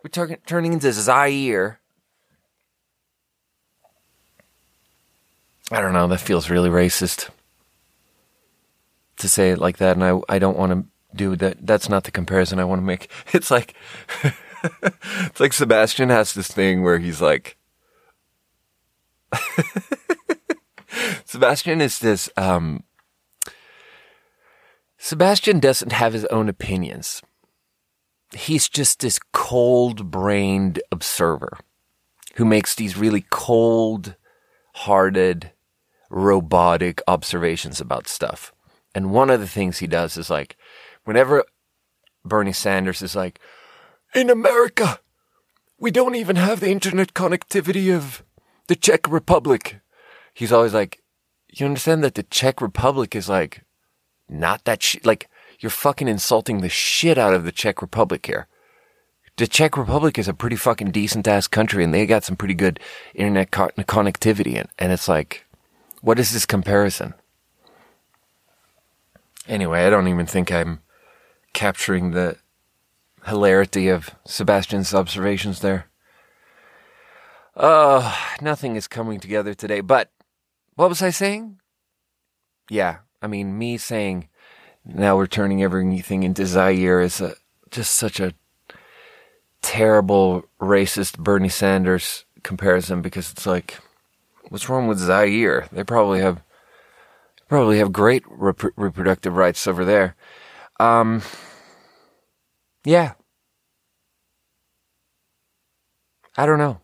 We're turning into Zaire. I don't know. That feels really racist to say it like that. And I don't want to do that. That's not the comparison I want to make. It's like, it's like Sebastian has this thing where he's like, Sebastian doesn't have his own opinions. He's just this cold-brained observer who makes these really cold-hearted, robotic observations about stuff. And one of the things he does is like, whenever Bernie Sanders is like, in America, we don't even have the internet connectivity of the Czech Republic. He's always like, you understand that the Czech Republic is like, not that shit. Like, you're fucking insulting the shit out of the Czech Republic here. the Czech Republic is a pretty fucking decent ass country, and they got some pretty good internet connectivity. And it's like, what is this comparison? Anyway, I don't even think I'm capturing the hilarity of Sebastian's observations there. Oh, nothing is coming together today. But what was I saying? Yeah, I mean, me saying now we're turning everything into Zaire is just such a terrible racist Bernie Sanders comparison, because it's like, what's wrong with Zaire? They probably have great reproductive rights over there. Yeah. I don't know.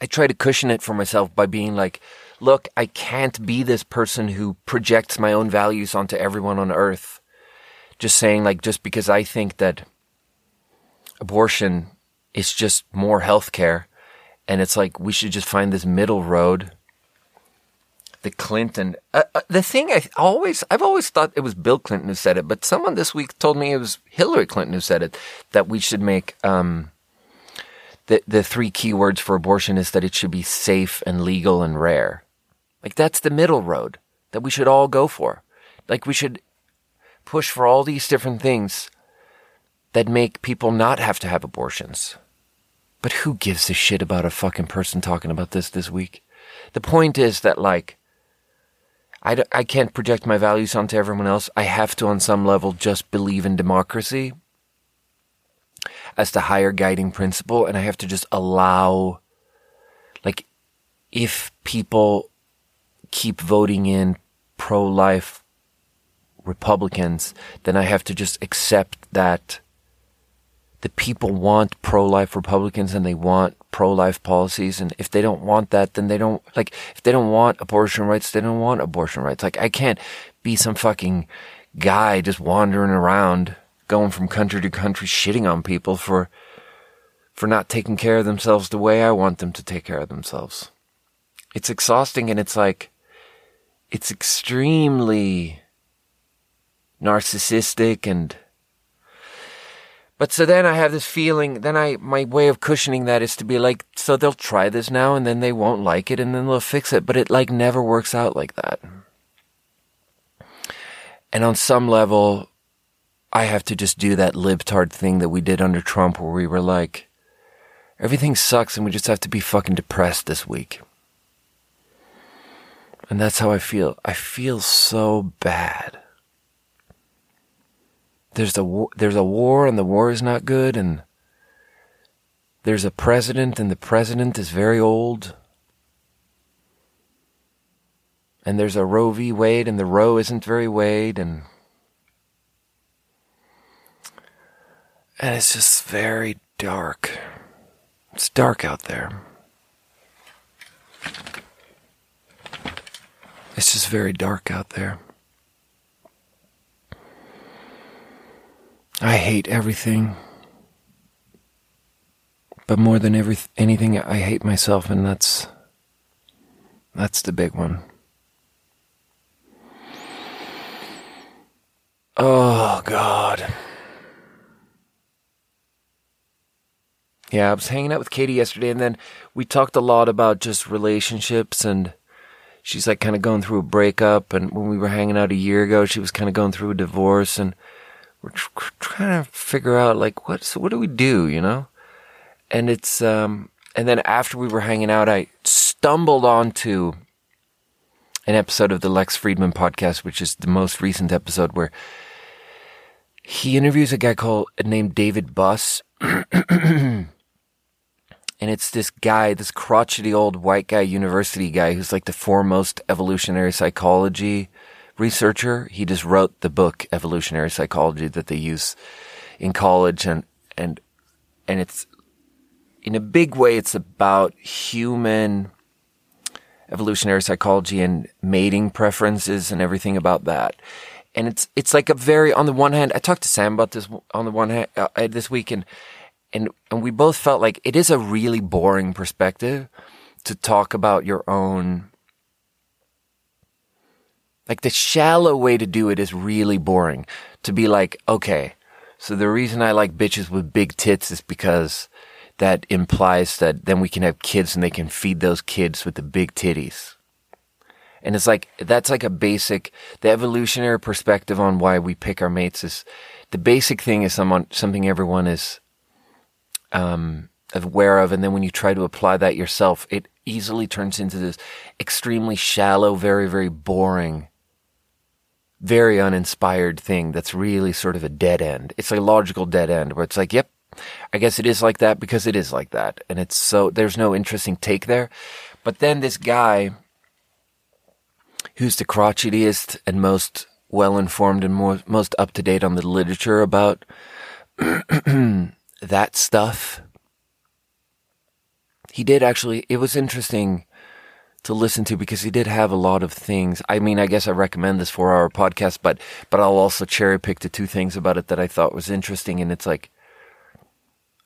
I try to cushion it for myself by being like, look, I can't be this person who projects my own values onto everyone on earth. Just saying, like, just because I think that abortion is just more healthcare, and it's like, we should just find this middle road. The Clinton, the thing I've always thought it was Bill Clinton who said it, but someone this week told me it was Hillary Clinton who said it, that we should make, the three key words for abortion is that it should be safe and legal and rare. Like, that's the middle road that we should all go for. Like, we should push for all these different things that make people not have to have abortions. But who gives a shit about a fucking person talking about this week? The point is that, like, I can't project my values onto everyone else. I have to, on some level, just believe in democracy as the higher guiding principle. And I have to just allow, like, if people keep voting in pro-life Republicans, then I have to just accept that the people want pro-life Republicans and they want pro-life policies. And if they don't want that, then they don't, like, if they don't want abortion rights, they don't want abortion rights. Like, I can't be some fucking guy just wandering around, going from country to country, shitting on people for not taking care of themselves the way I want them to take care of themselves. It's exhausting, and it's like, it's extremely narcissistic and... But so then I have this feeling, my way of cushioning that is to be like, so they'll try this now and then they won't like it and then they'll fix it. But it, like, never works out like that. And on some level, I have to just do that libtard thing that we did under Trump, where we were like, everything sucks and we just have to be fucking depressed this week. And that's how I feel. I feel so bad. There's a war, and the war is not good, and there's a president, and the president is very old, and there's a Roe v. Wade, and the Roe isn't very Wade, and it's just very dark. It's dark out there. It's just very dark out there. I hate everything, but more than anything, I hate myself, and that's the big one. Oh, God. Yeah, I was hanging out with Katie yesterday, and then we talked a lot about just relationships, and she's, like, kind of going through a breakup, and when we were hanging out a year ago, she was kind of going through a divorce, and we're trying to figure out, like, what do we do, you know? And it's, and then after we were hanging out, I stumbled onto an episode of the Lex Fridman podcast, which is the most recent episode, where he interviews a guy named David Buss. And it's this guy, this crotchety old white guy, university guy, who's like the foremost evolutionary psychology researcher. He just wrote the book Evolutionary Psychology that they use in college, and it's, in a big way, it's about human evolutionary psychology and mating preferences and everything about that. And it's like a very, on the one hand, I talked to Sam about this on the one hand this week, and we both felt like it is a really boring perspective to talk about your own. Like, the shallow way to do it is really boring. To be like, okay, So the reason I like bitches with big tits is because that implies that then we can have kids and they can feed those kids with the big titties. And it's like, that's like a basic, the evolutionary perspective on why we pick our mates is, the basic thing is something everyone is aware of. And then when you try to apply that yourself, it easily turns into this extremely shallow, very, very boring, very uninspired thing that's really sort of a dead end. It's a logical dead end where it's like, yep, I guess it is like that because it is like that. And it's so, there's no interesting take there. But then this guy who's the crotchetiest and most well-informed and most up-to-date on the literature about that stuff. He did actually, it was interesting to listen to because he did have a lot of things. I mean, I guess I recommend this 4-hour podcast, but I'll also cherry pick the two things about it that I thought was interesting. And it's like,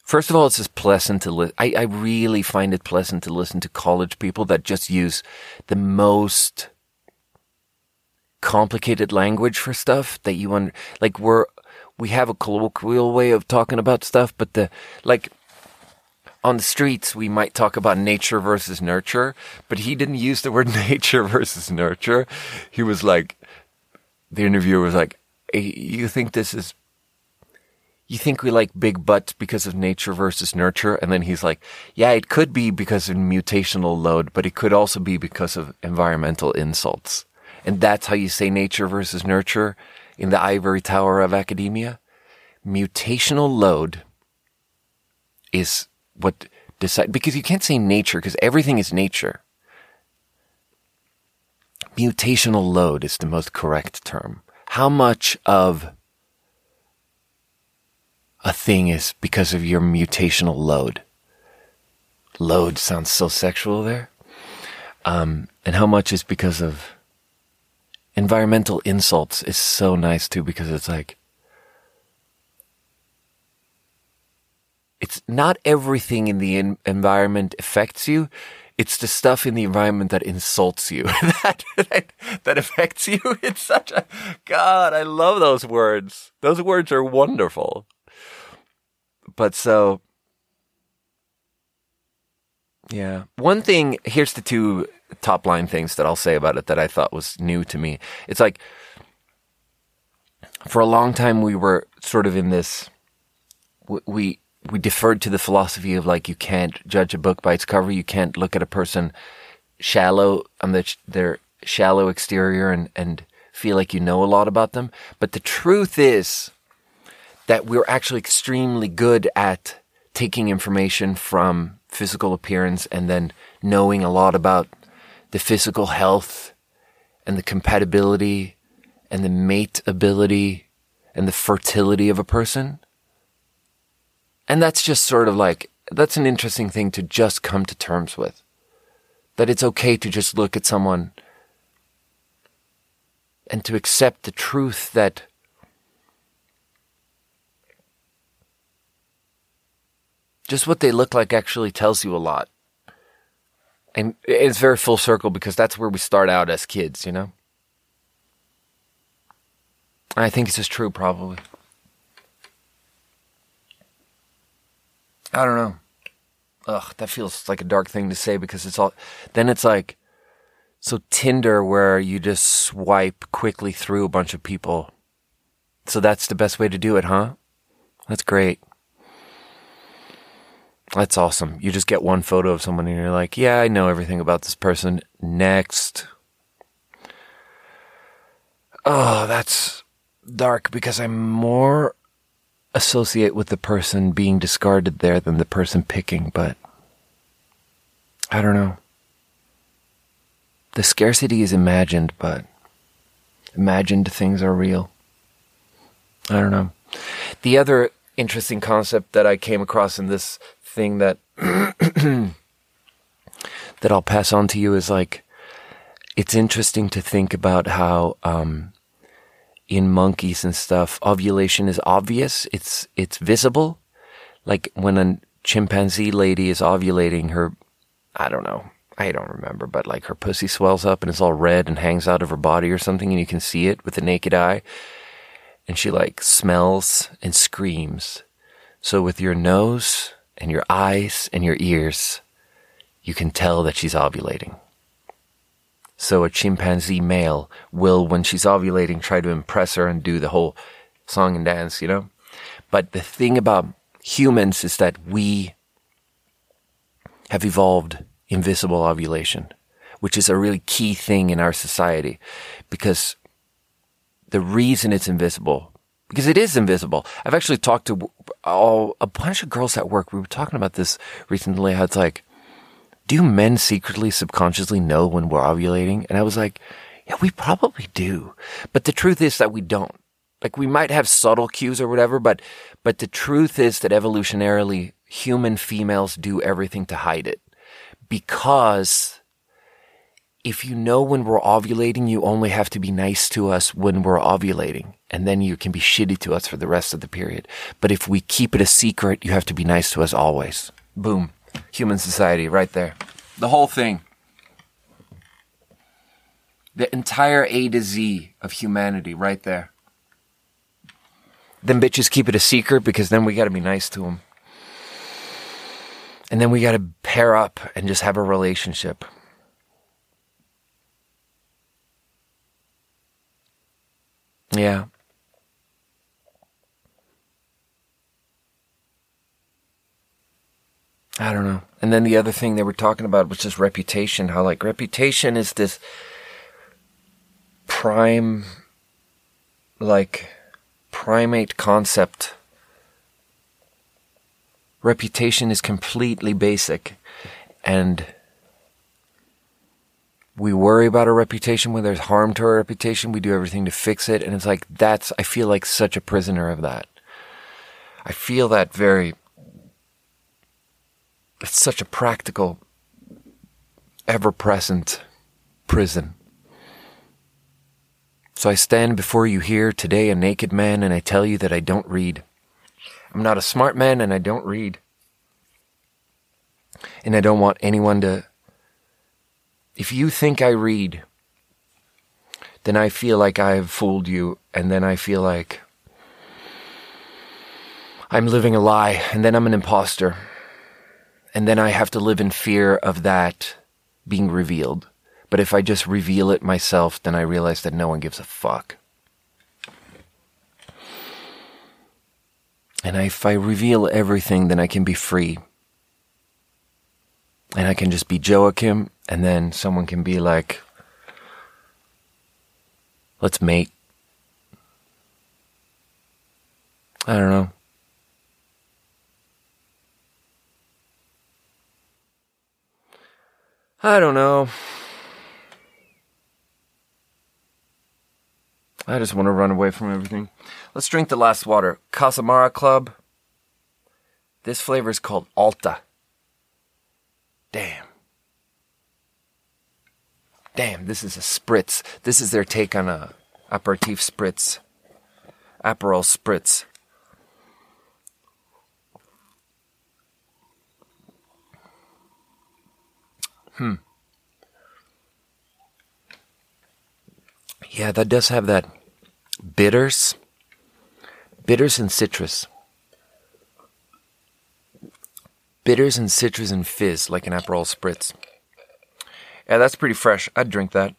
first of all, it's just pleasant to listen. I really find it pleasant to listen to college people that just use the most complicated language for stuff that you like we have a colloquial way of talking about stuff, but like on the streets we might talk about nature versus nurture, but he didn't use the word nature versus nurture. He was like, the interviewer was like, hey, you think we like big butts because of nature versus nurture? And then he's like, yeah, it could be because of mutational load, but it could also be because of environmental insults. And that's how you say nature versus nurture in the ivory tower of academia. Mutational load is what decides, because you can't say nature because everything is nature. Mutational load is the most correct term. How much of a thing is because of your mutational load? Load sounds so sexual there. And how much is because of environmental insults is so nice too, because it's like, it's not everything in the environment affects you. It's the stuff in the environment that insults you that affects you. It's such a, God, I love those words. Those words are wonderful. But so, yeah. One thing, here's the two top line things that I'll say about it that I thought was new to me. It's like, for a long time we were sort of in this, we deferred to the philosophy of like, you can't judge a book by its cover. You can't look at a person shallow on their shallow exterior and feel like you know a lot about them. But the truth is that we're actually extremely good at taking information from physical appearance and then knowing a lot about the physical health and the compatibility and the mateability and the fertility of a person. And that's just sort of like, that's an interesting thing to just come to terms with. That it's okay to just look at someone and to accept the truth that just what they look like actually tells you a lot. And it's very full circle because that's where we start out as kids, you know? I think this is true, probably. I don't know. Ugh, that feels like a dark thing to say because it's all... Then it's like... So Tinder, where you just swipe quickly through a bunch of people. So that's the best way to do it, huh? That's great. That's awesome. You just get one photo of someone and you're like, yeah, I know everything about this person. Next. Oh, that's dark because I more associate with the person being discarded there than the person picking, but I don't know. The scarcity is imagined, but imagined things are real. I don't know. The other interesting concept that I came across in this thing that that I'll pass on to you is like, it's interesting to think about how in monkeys and stuff, ovulation is obvious. It's visible. Like when a chimpanzee lady is ovulating, her, I don't remember, but like her pussy swells up and it's all red and hangs out of her body or something, and you can see it with the naked eye. and she like smells and screams. So with your nose and your eyes and your ears, you can tell that she's ovulating. So a chimpanzee male will, when she's ovulating, try to impress her and do the whole song and dance, you know? But the thing about humans is that we have evolved invisible ovulation, which is a really key thing in our society, because the reason it's invisible, because it is invisible. I've actually talked to a bunch of girls at work. We were talking about this recently, how it's like, do men secretly, subconsciously know when we're ovulating? And I was like, yeah, we probably do. But the truth is that we don't. Like, we might have subtle cues or whatever, but the truth is that evolutionarily, human females do everything to hide it. Because if you know when we're ovulating, you only have to be nice to us when we're ovulating. And then you can be shitty to us for the rest of the period. But if we keep it a secret, you have to be nice to us always. Boom. Human society right there. The whole thing. The entire A to Z of humanity right there. Them bitches keep it a secret because then we got to be nice to them. And then we got to pair up and just have a relationship. Yeah. I don't know. And then the other thing they were talking about was just reputation. How like reputation is this prime, like, primate concept. Reputation is completely basic, and we worry about our reputation. When there's harm to our reputation, we do everything to fix it. And it's like, that's, I feel like such a prisoner of that. I feel that very, it's such a practical, ever-present prison. So I stand before you here today, a naked man, and I tell you that I don't read. I'm not a smart man, and I don't read. And I don't want anyone to... If you think I read, then I feel like I have fooled you, and then I feel like I'm living a lie, and then I'm an imposter. And then I have to live in fear of that being revealed. But if I just reveal it myself, then I realize that no one gives a fuck. And if I reveal everything, then I can be free. And I can just be Joachim, and then someone can be like, let's mate. I don't know. I don't know. I just want to run away from everything. Let's drink the last water. Casamara Club. This flavor is called Alta. Damn. Damn, this is a spritz. This is their take on a aperitif spritz. Aperol spritz. Yeah, that does have that bitters. Bitters and citrus. Bitters and citrus and fizz, like an Aperol spritz. Yeah, that's pretty fresh. I'd drink that.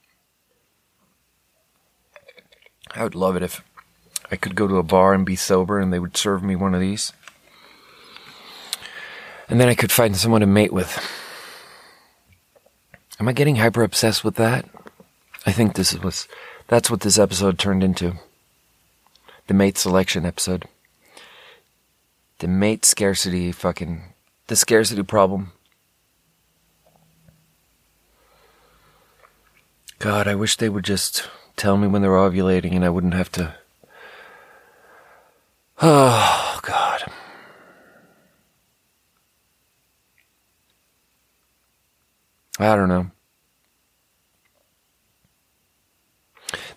I would love it if I could go to a bar and be sober and they would serve me one of these. And then I could find someone to mate with. Am I getting hyper obsessed with that? I think that's what this episode turned into. The mate selection episode. The mate scarcity the scarcity problem. God, I wish they would just tell me when they're ovulating and I wouldn't have to. Oh, God. I don't know.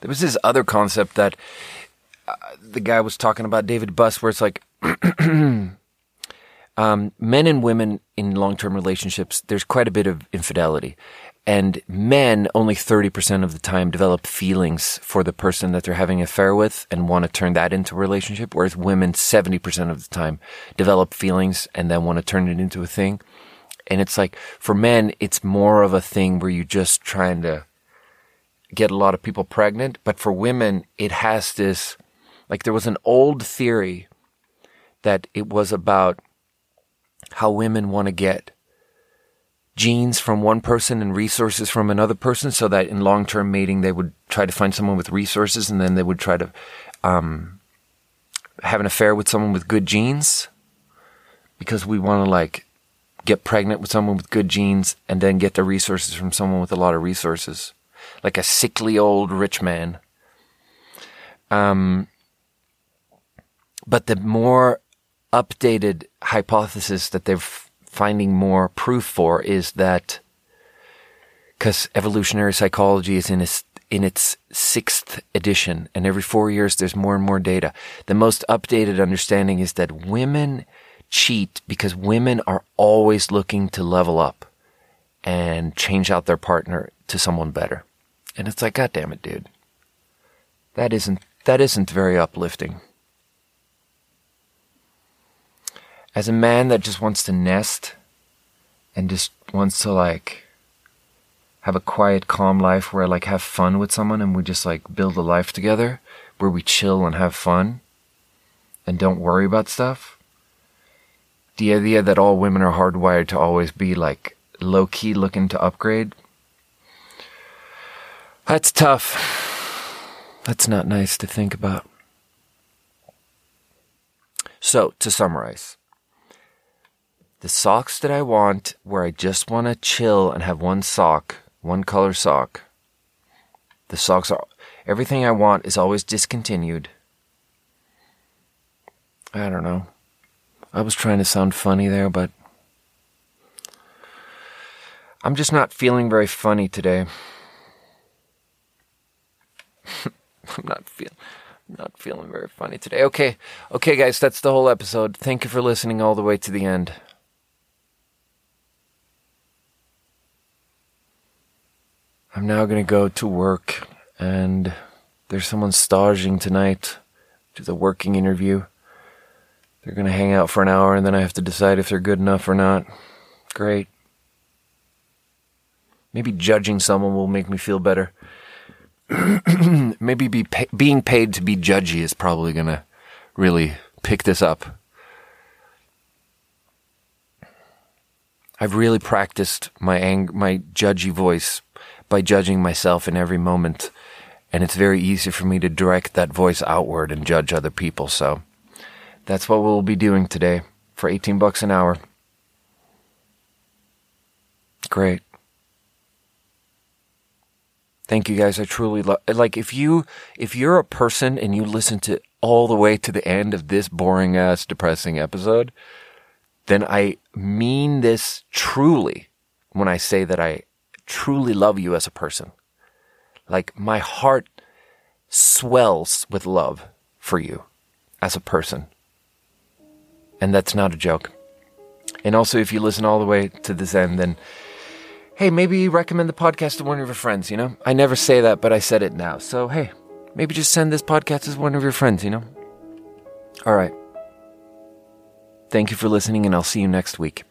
There was this other concept that the guy was talking about, David Buss, where it's like men and women in long-term relationships, there's quite a bit of infidelity. And men, only 30% of the time, develop feelings for the person that they're having an affair with and want to turn that into a relationship, whereas women, 70% of the time, develop feelings and then want to turn it into a thing. And it's like, for men, it's more of a thing where you're just trying to get a lot of people pregnant. But for women, it has this, like there was an old theory that it was about how women want to get genes from one person and resources from another person, so that in long-term mating they would try to find someone with resources, and then they would try to have an affair with someone with good genes, because we want to like get pregnant with someone with good genes and then get the resources from someone with a lot of resources, like a sickly old rich man. But the more updated hypothesis that they're finding more proof for is that, because evolutionary psychology is in its sixth edition, and every 4 years there's more and more data, the most updated understanding is that women cheat because women are always looking to level up and change out their partner to someone better. And it's like, God damn it, dude. That isn't very uplifting. As a man that just wants to nest and just wants to like have a quiet, calm life where I like have fun with someone and we just like build a life together where we chill and have fun and don't worry about stuff. The idea that all women are hardwired to always be like low key looking to upgrade. That's tough. That's not nice to think about. So to summarize, the socks that I want, where I just want to chill and have one sock, one color sock. The socks are, everything I want is always discontinued. I don't know. I was trying to sound funny there, but I'm just not feeling very funny today. I'm not feeling very funny today. Okay, guys, that's the whole episode. Thank you for listening all the way to the end. I'm now going to go to work, and there's someone staging tonight to the working interview. They're going to hang out for an hour, and then I have to decide if they're good enough or not. Great. Maybe judging someone will make me feel better. Maybe being paid to be judgy is probably going to really pick this up. I've really practiced my judgy voice by judging myself in every moment, and it's very easy for me to direct that voice outward and judge other people. So that's what we'll be doing today for $18 an hour. Great. Thank you guys. I truly like if you're a person and you listen to all the way to the end of this boring ass depressing episode, then I mean this truly when I say that I truly love you as a person. Like my heart swells with love for you as a person. And that's not a joke. And also if you listen all the way to this end, then hey, maybe recommend the podcast to one of your friends, you know? I never say that, but I said it now. So hey, maybe just send this podcast to one of your friends, you know? All right. Thank you for listening, and I'll see you next week.